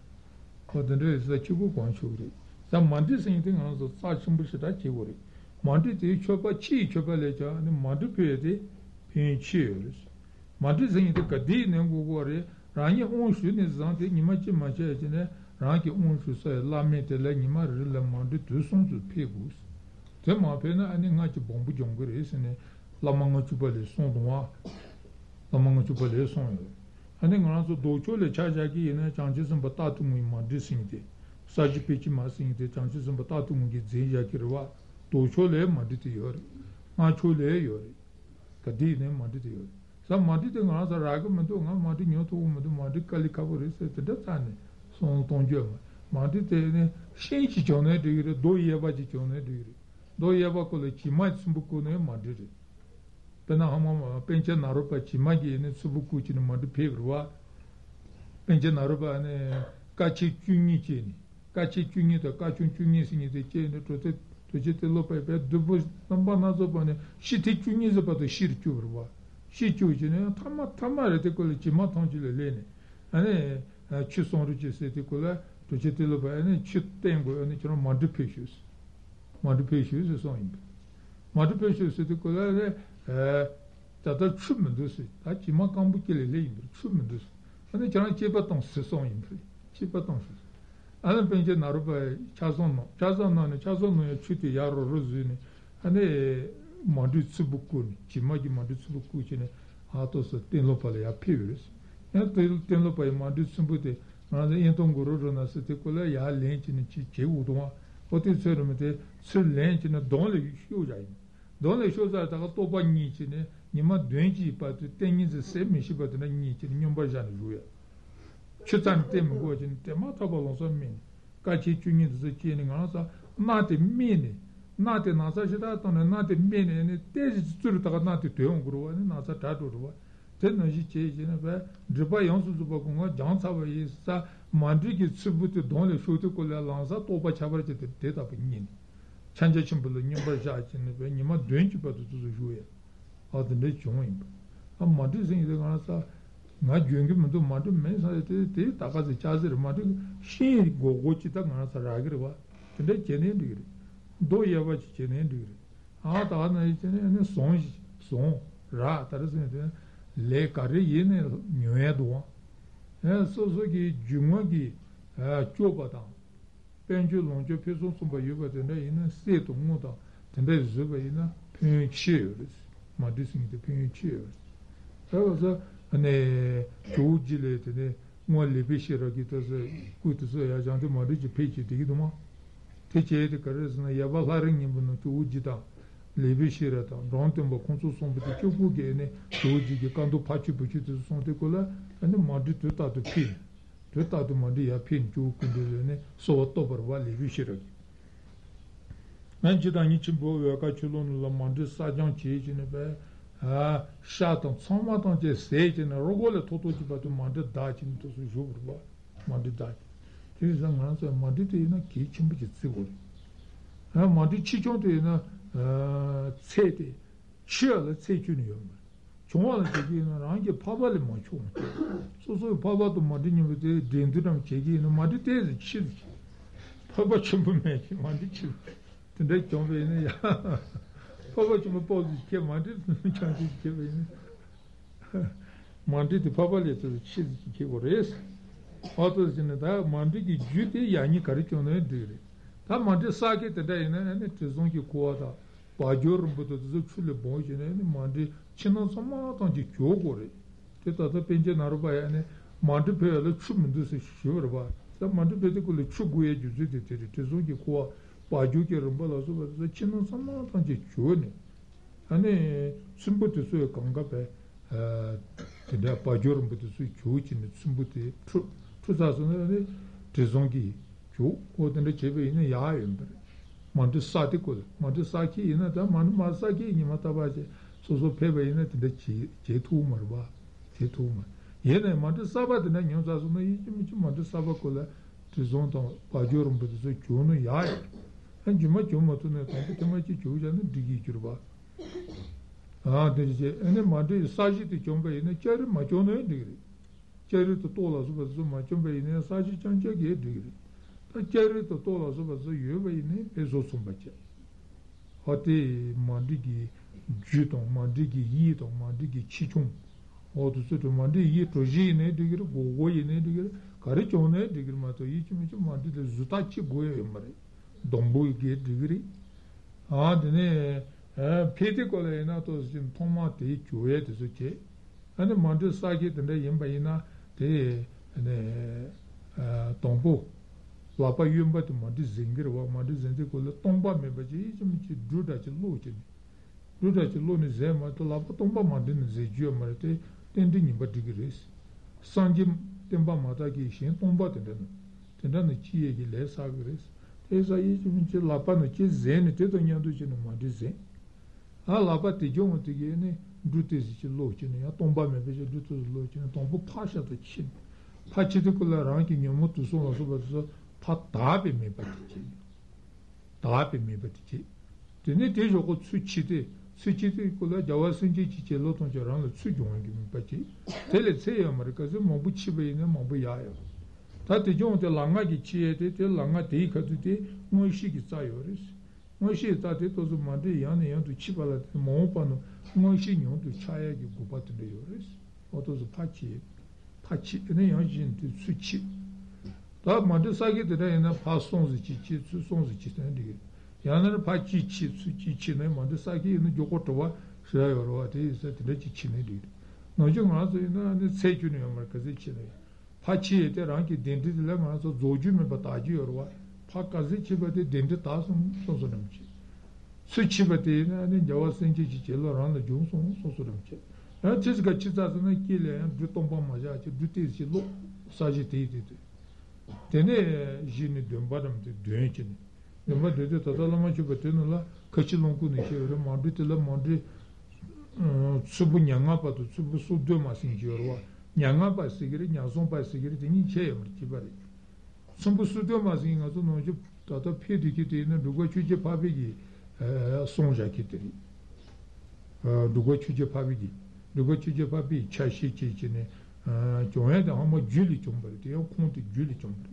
ane nganazo docho le chaja ki ene chances batatu mu mande singte saji pechi ma singte chances batatu mu ge zeja kirwa docho le madite yor ma chole yor kadi ne madite yor sa madite nganazo raga mento nga madite nyoto mu madite kali kabore se tdatane son tonjo madite ne shinchi chone de do yeba ji chone de do yeba ko le chimat sumbuko ne madite pena hama penche naropa chimagi ne subuku chini madu pevrwa penche naropa ne kachi chungi to kachun chungi singi de chene tote tojete lopa pe dubo namba nazopa ne shiti chungi zopa to shirchu vrwa shichu chene tama rete kole chima tonjile lene ane chisonru chesete kole tojete lopa ane chitengo ane chino madu peshus soimbe madu peshus sete kole tata chumendus, a chima cambukele leimbri, chumendus. Ane chana chebatons se son imbri, chebatons. Ane penche naruba chazono ya chuti yaro rozuni, ane mandu tsubukuni, chimagi mandu tsubukuchine, atos tenlopale ya pivirus. Ane tenlopale mandu tsubute, ane yentongoro na sete kola ya lenchine che udoma, ote serumete, se lenchine donle yujaini. Donne shoza ta toba nichi ne nima dwenji pat tengize semi shibat na nichi nyumba jan juya chutan tem gojin tema tabalon so min kachi chunin ze chini ngasa mate mine nate nasa shita tone nate mine ne tezi tsuru ta nate teon gro ne nasa tatu ro ten no ji che jene ba driba yonsu zuba kunga jan sawa isa mandri ki tsubutu donne shoto kola lanza toba chabar che te ta pinin change chimbulu nyumba jachin be nyima dwenji pa tu zu juya adne chongim am madu zin de gana sa na jwengi mdu madu men sa te ta kaze chazir madu shi gogochi ta gana sa ragir ba de chene digir do yaba chene digir ha ta na chene son ra ta zin de le kare yene nyoe do so so gi jumwa gi choba ta penju lonjo peson sumba yuba tende ina seto muta tende zuba ina pinchers ma dising de pinchers so ane jojile tende mo lebishira gitaze kutuzo ya jante ma de pechi digiduma teche de karzna yabalarin bunu jojita lebishira ta rontembo konso sombe de kuge ne jojige kando pachi buchi de sonte kola ane ma de tuta de pin tata modi ya pin ju kudene so to barwa le bishiro nanje dani chimbo ya ka chulon la mande sajan cheje ne be ha shaton soma ton je seje ne rogole toto ji ba to mande dachin to su jurba mande dac ti zaman so mande te na ki chimbo ji tsibor ha mande chijon te na tsete chele tsejuniyo 총원이 되는 랑게 파발이 뭐죠? 소소 파바도 마디님한테 덴드랑 제기는 마디테지 치. 파바 첨부매 마디치. 근데 좀에는 야. 파바 좀 포지티브 마디 찬지 되네. 마디도 파발이도 치지 기고레스. 어떠진다 마디기 주디 야니 가르쳐네 되리. 다 마디 사게 되다에는 뜻송기 고하다. 바저름부터 주출레 보이네 마디 chino soma tangi kyo gore te tata penche naruba ya ne mandu pe ala chu mundu se shivar ba sa mandu pe te kule chu guye juzi te teri te zongi kuwa baju ke rumba la soba sa chino soma tangi kyo ne ane tsumbu te suya kanga pe tenda baju rumbu te suya kyo chini tsumbu te chu sa suna ne te zongi kyo o tenda chebe ina yaa yunbari mandu sati kule mandu saki ina ta mandu maa saki inima tabache soso peba yene tinde che tuumar ba, che tuumar. Yene mante saba tinde nyonsa suna yichimichi mante saba kola tizon tang pajorum pati so chono yaay. An jima choma tunay tante tema chi chojane digi churba. Ane mante saji ti chomba yene chari ma chono yadigiri. Cherry to Tola Zuba Zuma Chumbain, Saji Chanjagi degree. The Cherry to Tola Zuba Zubain is also much. Hotte Mandigi Juton, Mandigi Yit or Mandigi Chichum, or to Sutu Mandi Yitojine degree, Goyne degree, Carichone degree Mato Yichim, Mandi Zutachi Goyemare, Dombu Gate degree. Ah, the Petticola and Atos in Tomate, Chuet is okay. And the Monte Sagit and the Yimbaina, the Tombo. Lapa Yumba to Monte Zinger, or Monte Zendicola, Tomba, Mabaji, drew that illusion. Drew that illusion is Zema to Lapa Tomba Mandin Zigio Marte, then Dinimba degrees. Sanjim Timba Mataki, Tomba Tendan, Tendan the Chi, less agres. There's a Yimchi Lapanachi Zen, it is on Yanduchin Monte Zen. A Lapati Jomatigene. Dutis lochin, a tomba membership dutus lochin, a tombo pasha the chin. Particular ranking your motu so as pat tabi me batichi. Tabi me batichi. The nitish of Suchiti, Suchiti Kula Jawasinji Chicheloton Jaran, Sujongi Pachi. Tell it say America's Mobuchibe in a Mobuyaya. Tatijon the Langaji Chieti, the Langati Katuti, Moishiki Sayoris. Moishi Tati was a Monday Yan to Chipala, Mopano. Moshi knew to Chaya you go back to the Yoris, or to the Pachi, and then Yajin to Suchi. That Mandasaki today in a past songs the Chichi, two songs the Chitandi. Yana Pachi Chitsuchi, Mandasaki, and the Jokotowa, Shayoro, it is that the Chichin did. No Jungaz, you know, and the Sajuni America, the Chile. Pachi, the Ranki, dented the lemons of Zojum, Bataji or what? Pakazichi, but they dented thousand songs. Suchibati and Jawasinji Chilla around the Johnson, Sosuramche. And Chiska Chitas and a killer and Dutomba Majachi, duties she looked sagitated. Tene Gini Dumbadam to Dunchin. The Madrid Tatalamachi Batinula, Cachiloncuni, Manditilla Mondi Subunangapa to Subusu Dumas in Jura, Yangapa cigarette, Yazompa cigarette in Chayam, Chibari. Subusu Dumas in Azonoji Tata Pedicity and Dugochi Pabigi. Sonja Kitty. Dugo Chuja Pavidi. Dugo Chuja Pavi, Chashi Chichine, Joanna Homo Julie Chumber, the old Conti Julie Chumber.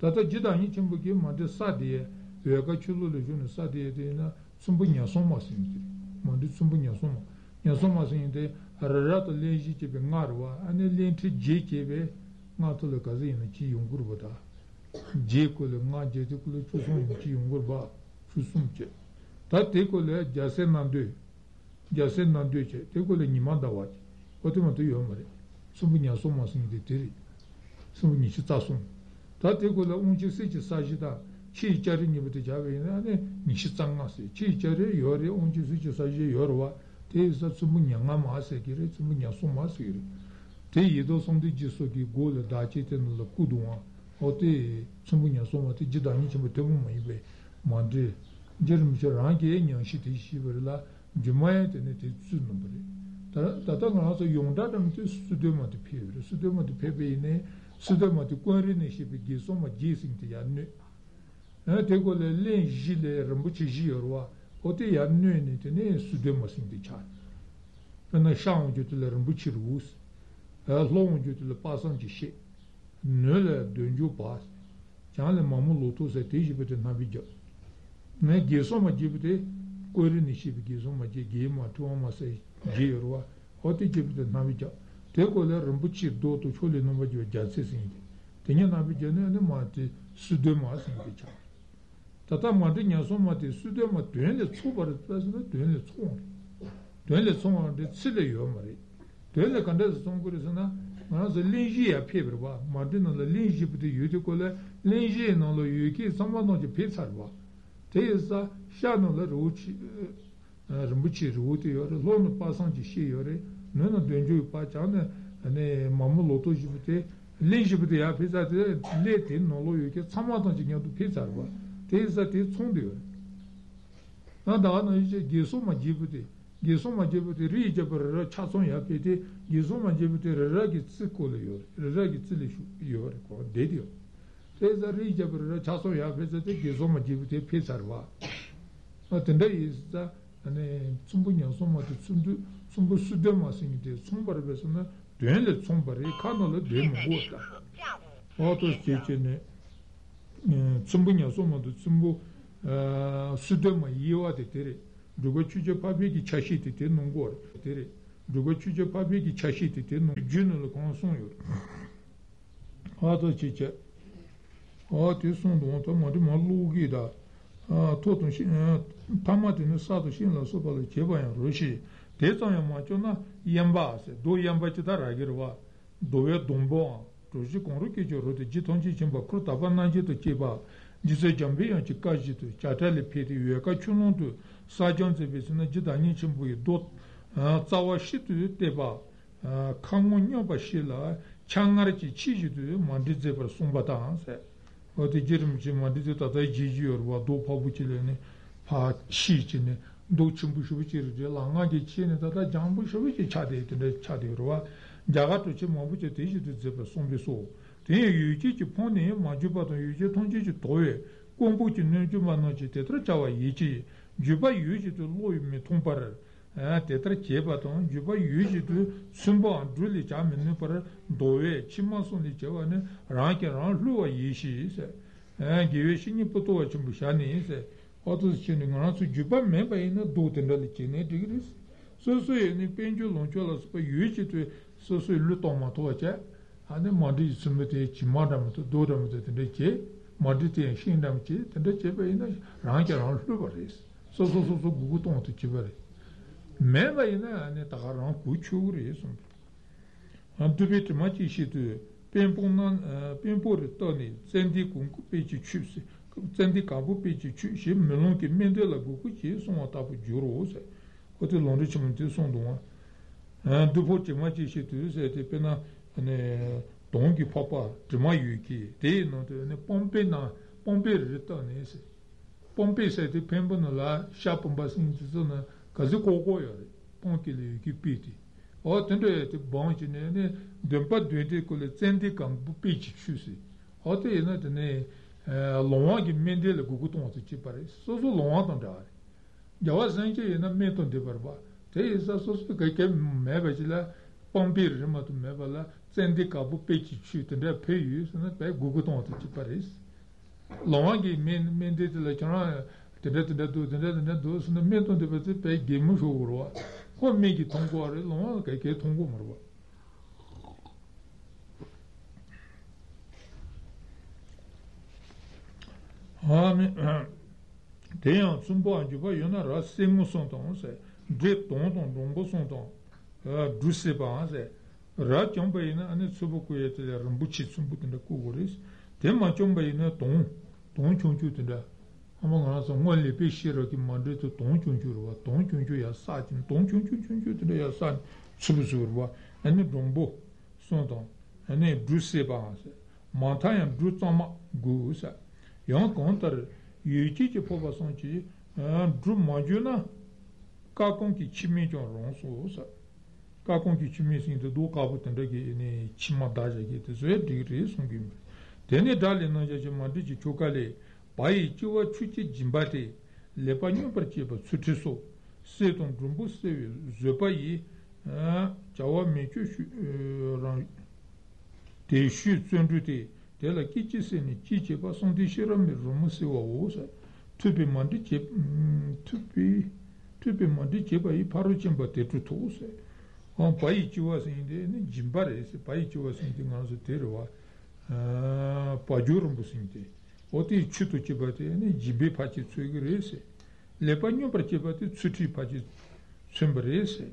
Tata Jida Nichimbuki, Mande Sadia, Uegachulu, Jun Sadia, Sumbunya Soma Singh, Mande Sumbunya Soma. Yasoma Singh, the Arata Leji Chibangarwa, and the Lenti Jebe, Natala Kazin, Chiyungurbata. Jekul, Majekulu, Chusum, Chiyungurba, Chusumche. That take all the Jasen Nandu, take all the Nimandawat. What do you want to Yomare? Subunya Somas in the Terry. Subunichitasun. That take all the Unchisichi Sajita, Chi Charini with the Javina, Nishitangas, Chi Chari, Yori, Unchisichi Saji, Yorwa, Tays at Subunya Masekiri, Subunya Somasiri. Tay those on the Jisoki, Gola, Dachit and Lakudua, or Tay Subunya Somati Jidanichimatamu, maybe Monday. Jeremy Rangi and Shitty Shiverla, Jumay and it is Sunbury. Tatanga also young Dadam to Sudoma to Pier, Sudoma to Pebine, Sudoma to Quarine, she begins so much gazing to Yanu. And I take all the Lin Gile, Rambuchi Giorwa, or the Yanu and it and Sudomas in the child. And I shout you to the Rambuchi Roos, as long you to the Passanti Ship. Nulla don't you pass. Charlie Mamulotos at Egypt and Navija. Ne gesoma jibte korini shibi gesoma je gema tuoma se jeerwa oti jibte navija te koler rumbuchi do to chole no bajo jase singe tenya navija ne mate sudema singe cha tata mate nyasoma te sudema tuenle tsubar tsne tuenle tsu tuenle tsu de tsile yomari tuenle kande tsongure sana mana ze linji ya pebrwa mate no linji bute yute koler linji no lo yuki samba no je petsarwa Tesa Shano la Ruchi Rambuchi Ruti or Lona Passanti Shi or Nana Dunju Pachana and Mamuloto Jibute, Linjibia Pizza Latin, no you get somewhat on the pizza. Tesa Tsundio. Nadana Gisoma Jibuti, Gisoma Jibuti, Rijaber Chason Yapiti, Gisoma Jibuti, Regitsicoli, Regitsilish, your dedio. There's a reachable Chasoya visited Gizoma Jibute Pesarwa. But today is the Sumbunya Soma to Sundu, Sumbu Sudema singing the Sumba Vesona, duen sombari kanala duen guota oto chechene tsumbunya soma do tsumbu sudema yiwa de tere dugo chuje pabiki chashi tete nungor tere dugo chuje pabiki chashi tete junul konson yor oto cheche oto sondo to modi malugi da totun tamati no sado shin la sobala chebayan roshi 대장에 맞잖아 이엠바세 도 이엠바치다 라기르와 도에 돈보 도지 공로께 저로데 지통지 좀바 크루타반나지도 제바 지세 점비야 지까지도 자탈이 피디 위에가 추는도 사정제비스는 지단이 좀 보이 도 자와시도 대바 강문녀바실라 창아르치 치지도 만디제버 송바다세 어디 지름지 만디제다 지지여와 도 파부치레네 파치치네 도침부시비지르데 랑아게치네 다다 장부시비지 차데데 차데로와 자가토치 모부제 데지도 제바 송비소 데유지지 폰네 마주바도 유지 통지지 도에 공부지는 주만노지 데트라 자와 예지 주바 유지도 로이미 통바르 데트라 제바도 주바 유지도 순바 둘리 자면네 바르 도에 침마손리 제와네 라케랑 루와 예시세 게외신이 포토와 침부샤니세 어떤 친구는 아주 주변 멤버에는 도전을 지내 되기스. 소소에는 펜줄론 줄어서 유지도 소소를 도마토자. 안에 머리 숨에 지마담도 도담도 되게 머리에 신담지 근데 제베는 랑게랑 흘러버리스. 소소소소 구구통도 지버리. 멤버에는 안에 다가랑 구추그리스. 안두비트 마치시도 펜폰난 펜포르 토니 젠디 군쿠페치 춥스. Zendi kabu pechi chi melon ki mende la goku chi son atapu juro se kote londe chimte son don un depo chima chi chetu se te pena ne dongi papa chima yuki te no te ne pompe na pompe retane se pompe se te pembo no la chapon basin zona kazu koko yo pompe le yuki piti o tende te bonji ne de pas de ko le zendi kabu pechi chi se o te no te ne longa mendele guguton ti pare so so longa tandare jawa sanje na meton de barba te sa so so ke mebajla pompir jama tu mebala sende kabu pechi chute de peyu na pe guguton ti pare longa mendele chana de do so na meton de pe gemu shoro ko megi tongore longa ke tongo marwa 대양 순보한 주바 연하라 세무선동세 제동동 동보선동 두세방세 라좀베이는 안에 수복고에들 럼부치 순부든데 고고리스 대마좀베이는 동 동총주든데 아마가서 원리 비시로기 만데도 동총주로와 동총주야 사진 동총주주주들야 산 수부수로와 안에 동보 선동 안에 두세방세 만타양 두점마 고사 영 건들 유지지 포바선지 드마주나 까콘기 치미존 롱소사 까콘기 치미신도 도카부텐데기 네 치마다제기 되서 디그리 송김 데네 달레나 제마디지 초칼레 바이 치와 추치 짐바테 레파뇨 퍼치바 수티소 세톤 룸부세 제바이 자와 메추슈 랑 데슈 쯩드티 dela kichi seni chiche pa sondi shirami rumu siwa osa tupi mandi cheba i paru chimba tetu tosa on payi chiwa sende ni jimbare se payi chiwa sende nganzo terwa pajurumbu sende oti chutu cheba te ni jibe pachi tsugire se lepa nyumbra cheba te tsuti pachi tsumbre se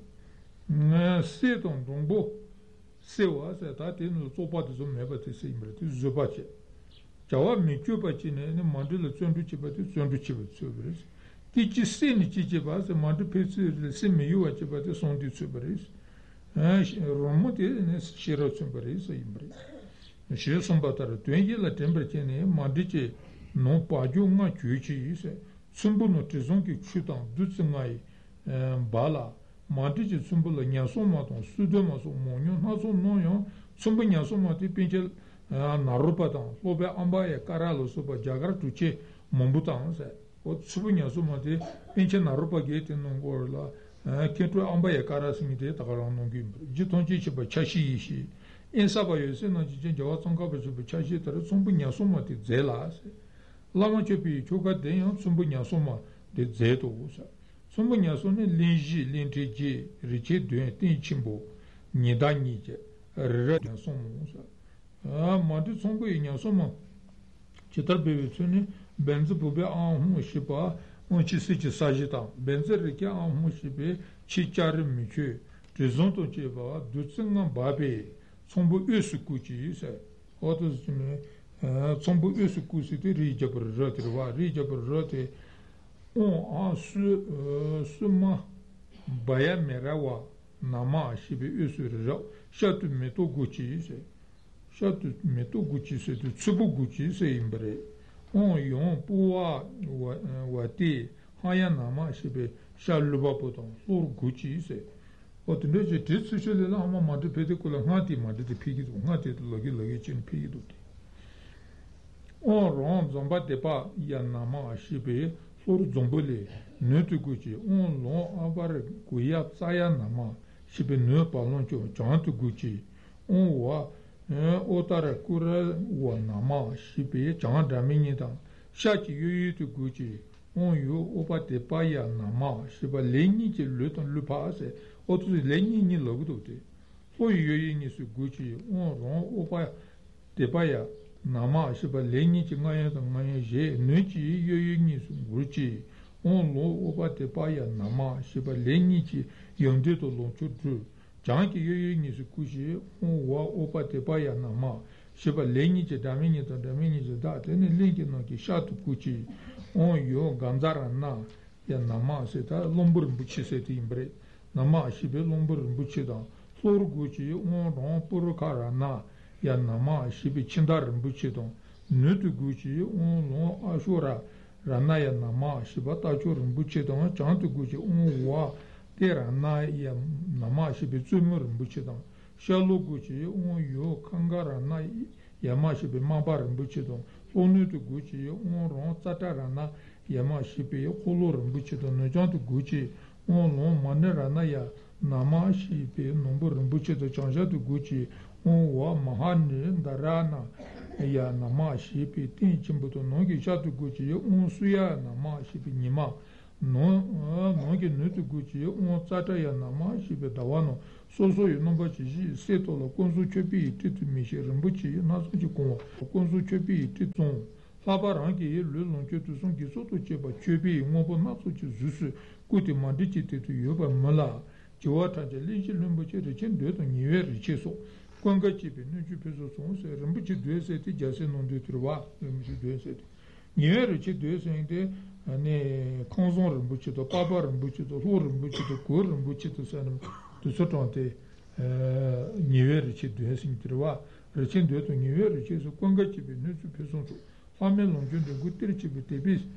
se ton rumbo sewa se ta tenu sopa de zum mebati se imreti zubache jawa mikyubache ne mandula tsonduche bati tsonduche tsubres tichi seni chiche base mandu pesi se miyuache bati sondi tsubres romote ne shiro tsubres imbre shiro sombatara twengi la tembrete ne mandiche non paju nga chuchi se tsumbu no tezon ki chutan dutsingai bala 마디지 숨불 냐소마도 수도마소 모뇨 나소 노요 숨불 냐소마티 빈젤 나루바당 로베 암바에 카라로소바 자가르투체 몽부탄세 오 숨불 냐소마티 빈체 나루바게티는 고르라 Ketwa ambaya karasmite takalano gimbe jitonji chiba chashi shi insaba yose no jin jawatson ka be chashi tar tsumbunya soma te zela se lama chepi choka den tsumbunya soma de zeto usa tsumbunya sone linji linteji riche de tin chimbo nidani je rada somusa a madu tsumbunya soma chitar be tsune benzu bube ahu shiba onci si ci sagita benzer che ha un musibe ci charmi che risonto che va duzingan babe sombu usuku ci se otus me sombu usuku si ti rijabrate on a suma baya merawa nama shibe usurja shatu meto guci se shatu meto guci se tu tsubu guci se imbre on yon puwa wati haya nama shibe shaluba poton sur guchi se otne je titsu chele la ma madu pede kula ngati madu de pigi du ngati de logi logi chin pigi du on rom zomba de pa ya nama shibe sur zombole netu guchi on lon avar kuya tsaya nama shibe ne palon cho jantu guchi on wa Otara Kura wa Nama Shibe Chanda Minita Shaki Yu to Guji on you opa de paya nama shiba leni luton lupase or to leni ni loguti. For you ni su guchi on ron opa de paya nama shiba leni chingaya manje nuchi yu ni su guchi on lo opa de paya nama shiba leni yondito lonchu. Janki yoyo ni su kushi wa opa te paya nama shiba leni che damini che da tene linki no ki shatu kuchi on yo ganzara na ya nama se ta lombur buchi se ti imbre nama shibe lombur buchi da flor kuchi on rompur kara na ya nama shibe chindar buchi don nutu kuchi on lo ashura rana ya nama shiba tachur buchi don jantu kuchi on wa Tera na ya nama shibe tsumur mbuchidang. Shalu guchi on yo kangara na yama shibe mabar mbuchidang. Sonutu guchi on ron tsatara na yama shibe kulur mbuchidang. Nujantu guchi on lon manera na ya nama shibe nombur mbuchidang. Chanjatu guchi on wa mahani darana ya nama shibe tinchimbuto. Nongi shatu guchi on suya nama shibe nima. Non che noi tu guci un tata ya nama shibe davano soso io non baci seto lo consu chepi titu miche rimbuci nasu ci con consu chepi titu sabar anche il lon che tu son che sotto cheba chepi mo po nasu ci zusu kuti mandici titu yoba mala jiwata de linci limbuci ricin de to niwe riceso konga chepi non ci peso son se rimbuci due seti jase non de trova rimbuci due seti niwe rici due senti ane konzon rimbuchito, papa rimbuchito, hu rimbuchito, ku rimbuchito sanam tu sotante niwe richi duhesin tirwa richin duheto niwe richi su konga chibi nutsu pesonsu fame longjun de guttiri chibi tebis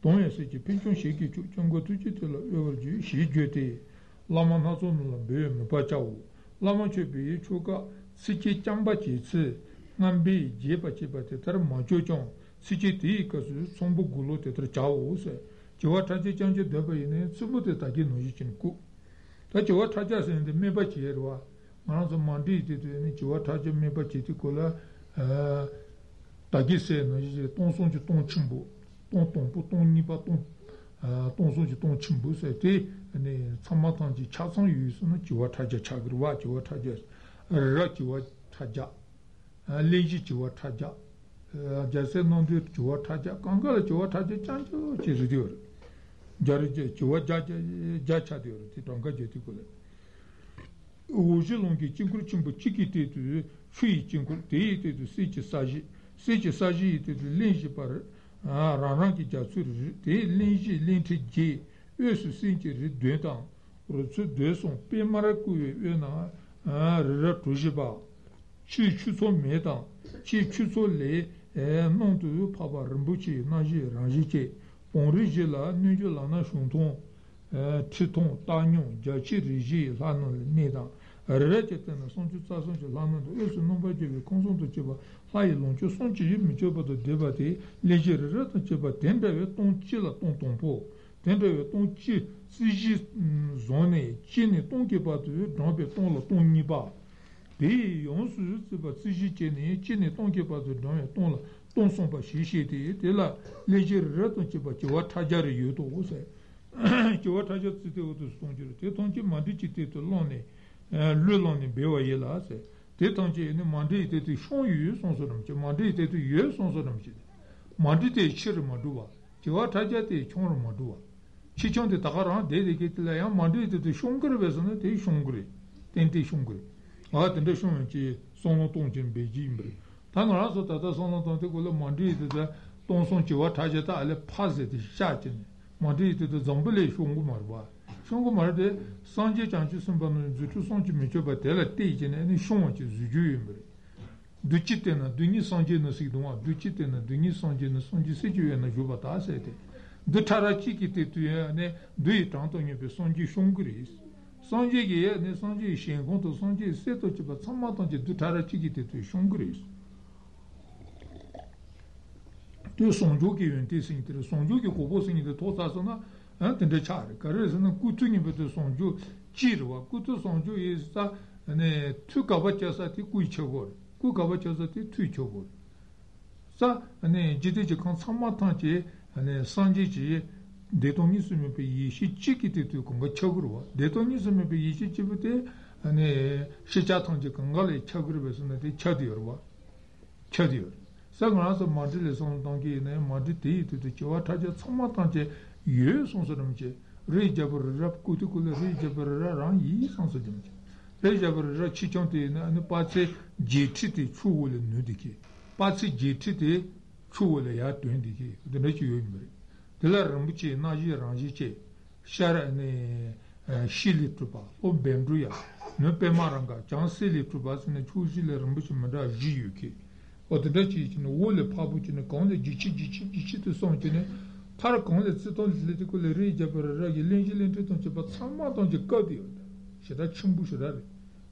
donye sechi pinchon sheki chu chongo tuchi tila yogarji shi jyote lama naso nula beyo mipa chawu lama chebi choka siki chamba chi tsi nambi jeba chiba tetar macho chong Sichi ti kasu sombu gulo tetra chao se, jiwa tachi chanchi deba yine tsubu te taki noji chin ku. Ta jiwa tachi se yine meba chi yerwa, manansu mandi iti tu yine jiwa tachi meba chi ti kola taki se noji se ton sonji ton chimbo, ton tonpo, ton nipa, ton sonji ton chimbo se, te tsama tanji cha san yu se no jiwa tachi chagirwa, jiwa tachi ra jiwa tachi, leji jiwa tachi. जैसे नंदी चुवा ठाजा कंगल चुवा ठाजे चांचो चीज दियोर जरी जे चुवा जाजे जाचा दियोर ती टंगा जेती कोले ओजिलों की चिंकुर चिंबु चिकिते तु फी चिंकुर तेते तु सीचे साजी ते लिंजी पर राणा की जासुर ते लिंजी लिंटी जे एसु सीचे रि देतां रुसु देसों पेमरा कुए एना र तुजिबा ची चुसो मेदां ची चुसो ले non tu papa rimbuchi naji ranjike ponri je la nunju lana shunton titon tanyon jachi riji lana medan rejetena sonju tsasonju lana do esu nomba jebe konsonto cheba hayi lonju sonju mi cheba do debate leji rata cheba tenbe ton chila ton tonpo tende ton chi si zone chine ton che ba tu dombe ton lo ton ni ba de on su se ba si chine chine ton che ba tu dombe ton lo ton son ba shi shi de la leger ton che ba che wa tajar yu to wo se che wa tajar ti de wo ton ji te ton che ma di chi te to lone le lone be wa ye la se te ton che ne ma di te ti shon yu son so che ma di te tu yu son so che ma di te chir ma du ba che wa tajar te chon ma du ba Chichon de Takaran, Dedicatilla, Mandi de Shungri Veson, De Shungri, Tente Shungri. Ah, Tente Shungri, Sonoton in Beijimbre. Tangarazo Tata Sonoton, Mandi de Tonson Chiva Tajata, alle Pazet, Chatin, Mandi de Zambele Shungumarba. Shungumar de Sanji Chanchusumban, Zutusanchi Michobatella, Tajin, and Shonch, Zujimbre. Duchitena, Duni Sanjina Sigma, Duchitena, Duni Sanjina Sanji Situ and Jubata Sete. The Tarachiki Tituane, do it Anton of Sonji Shungris. Sonji and Sonji Shingon to Sonji Setochi, but somewhat on the Tarachiki to Shungris. Two Sonjuki and Tissing to the Sonjuki, proposing the Tosasana and the Char, Carazan Kutuni with the Sonju, Chirwa, Kutu Sonju is the two Kavachasati Kuichavor, Kukavachasati Twichavor. Sa and a Jidiji Consamatan. Sanji detonism pe yishi chikite tu konga chagruwa detonism pe yishi chibute ane shichatang je konga le chagruwa sunate chadiyorwa chadiyor sagna so madile son tangi ne madite tu chwa taje choma tanje ye sonsadam je rejabur rap kutukul rejabur ran yi sonsadam je rejabur ra chichonte ne patse jitite chuule nudiki patse jitite Chuvole ya tuindi ki, dene chuyo imbre. Dela rambuche naji ranji che, shara ne shili trupa, o bendru ya, ne pema ranga, jansi li trupa, sene chuzi le rambuche mada jiyu ki. O dene chi chine, wo le pabu chine, konde jichi jichi jichi tu son chine, tar konde tsiton zilete kule rei jabara ragi, lenji lente ton che, bat samma ton che kadi yoda. Sheda chumbu sheda re.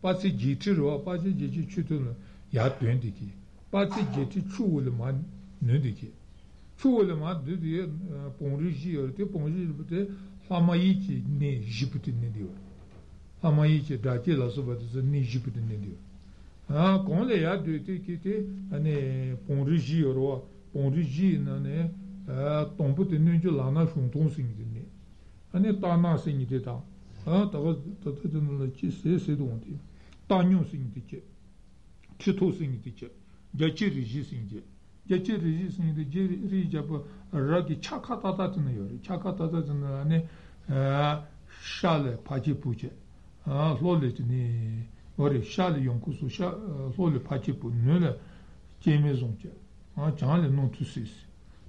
Pasi jiti rwa, pasi jichi chutun ya tuindi ki. Pasi jiti chuvole mani. Nudiki. Chuolema did Ponrigi or te Pongi Hamaichi ne Jiputin Nidio. Hamaichi Dakila Sobat is a ne Jiputin Nidio. Ah, Conlea do take an Ponrigi or Ponrigi in an Tomput Ninjolana Shunton singing. An etana singing it down. Ah, Tavatanchi says it won't. Tanyo sing teacher. Chito sing teacher. Jachirigi sing Jacci registri di giri jabo ragi chakatata tnayori chakatata tnane shale pachi puche ah loletni ore shale yonkusu sha lole pachi pu nule kemezonche ah chale non tusis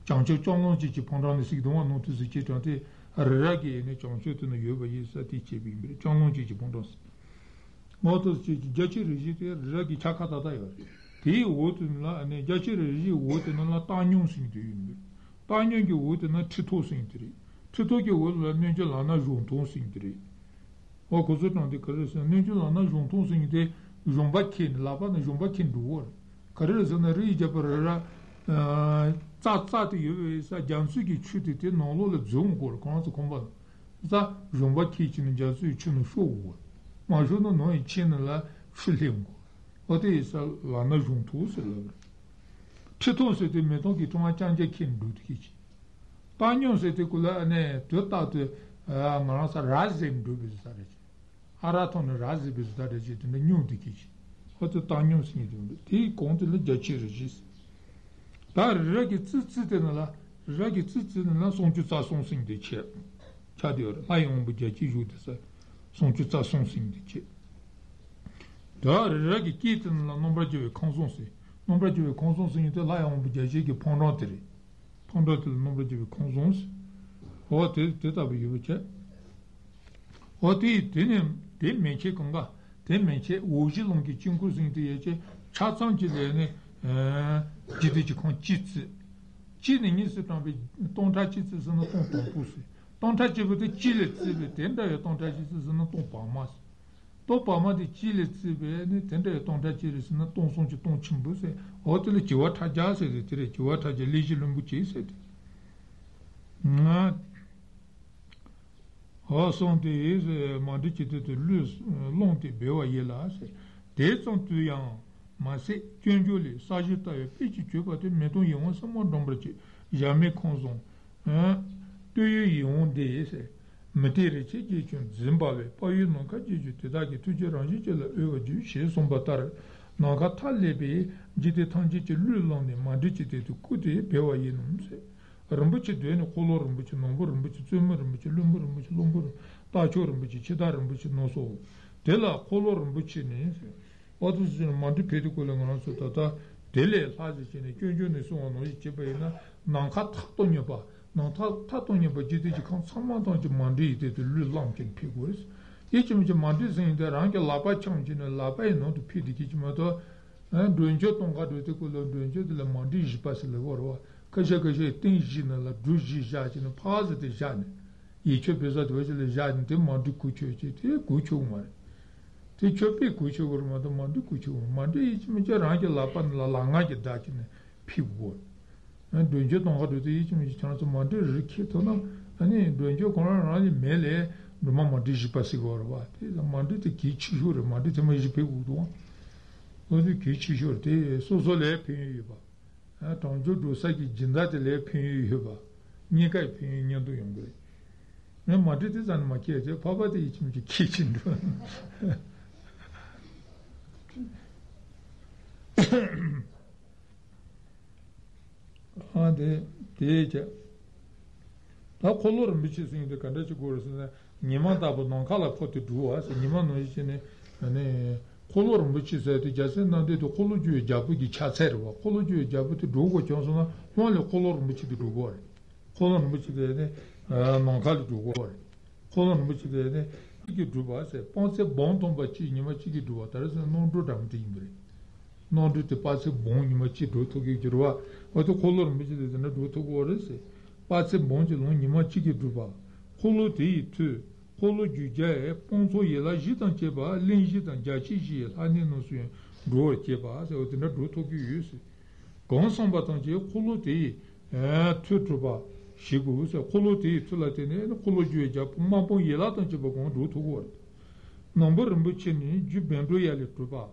changche chongon ji pondan sik do non tusis che tante ragi ne changche tne yoba yisati chebimbre chongon ji pondan motos ji jacci registri ragi chakatata yori He would la and a jaciri would and a tanyon sing to him. Tanyon you would and a chito sing to it. Chitoki would la Ninjalana Jonton sing to it. Or Cosette on the Caress and Ninjalana Jonton sing to Jombakin, Laban and Jombakin to war. Caress and a rejabarera Tatsati is a Jansuki chit in all the Zongor, Consul Combat. That Jombaki in Jansu Chino show. Majuno no in Chinela Shilingo. Ote isa lana juntu se labre. Chiton se te meton ki tonga chanje kin dut kichi. Tanyon se te kula ane tuta te maransa razim du bizdarechi. Araton razi bizdarechi tene nyung di kichi. Ote tanyon singi dundu. Ti konti le jachi regis. Da ragi tsitsi tene la, ragi tsitsi tene la sonchu tsa son sing de che. Chadiyor, ayon bu jachi ju desa sonchu tsa son sing de che. Da ragi kitten la nombra di consonse nombra di consonse inte la on budget che pondotri pondotri nombra di consonse o te te tabu yuche o ti tenem tem menche konga tem menche oji longi chinku sinte yeche chazon jilene jidiji kon chitsi chini ni se tambe tonta chitsi sono ton pusi tonta jibute chilitsi beten da tonta chitsi sono ton pamas Topama di Chile Tibet, tender Tonta Chiris, not Tonson to Tonchimbuse, or to the Chiwata Jazz, the Chiwata Jelly Lumbuchi said. Or something is mandicated to lose long to be a yelas. Dates on two young, Massé, Tunjuli, Sagita, Pichuka, Meton Yon, some more dombrici, jamais conson. Do you own days? Material chicken, Zimbabwe, Poyu non Kaji, Tidaki, Tujeranjil, Uruju, she some butter. Nangatalebi, Jitatanji, Lulon, mandicated to Kuti, Bewa Yenumse. Rumbuci duen color rumbuci nombor rumbuci zoomer rumbuci lumber rumbuci lumber tacho rumbuci chidar rumbuci noso della color rumbuci ne odus mandi pedi kolangana sotata delle saji ne kyunju ne so no ichi baina nanka tatonya ba nanta tatonya ba jidiji kan samanta ji mandi de lu lamkin pigurs ichimji mandi zinde range laba changji ne laba no to pedi kichmato dunjo tonga de kolo dunjo de mandi ji passe le gorwa Kaja tingina la duji jajina pause de jane. Each episode was the jane de Monducucho, Cuchumar. The choppy Cucho were Madame Monducucho, Madu each major angelapan la langaja dachin, pibwood. And doing you know how to each Mr. Mondu Rikitona, and doing you run melee, the Mamma Digipassigorva. The Mondu the kitchen, the Mondu the Majipudon. So the kitchen, so lepiba. Tanjo do Saki Jindati le Pin Yuba, Nika Pin Yandu Yungri. No Madrid and Makia, Papa the kitchen. Ah, the teacher. The color bitches in the Kandachi Gores, Nimata but non color for the duas, and Nimano and color which is at the Jason and the Coloju Jabuki Chaserva, Coloju Jabu to Drogo Johnson, only color which the reward. Colon which the Moncali reward. Colon which the Dubas, Ponce Bonton Bachi, Nimachi Duatars, and non Dodam Timbre. Non do to pass a bone, Nimachi Doto Girua, or the color which is in the Doto Waters, pass a bone alone, Nimachi Druba. Colo tea too. Polo Juja, Ponso Yela, Gitan Cheba, Lin Gitan Jachi, Aninosun, Dor Cheba, so the Naruto use. Gonson Batanje, Colote, Tutuba, Shigus, Colote, Tulatine, Colojuja, Mampo Yelatan Chebagon, Ruto Ward. Number Mbuchini, Jubendroyale Truba.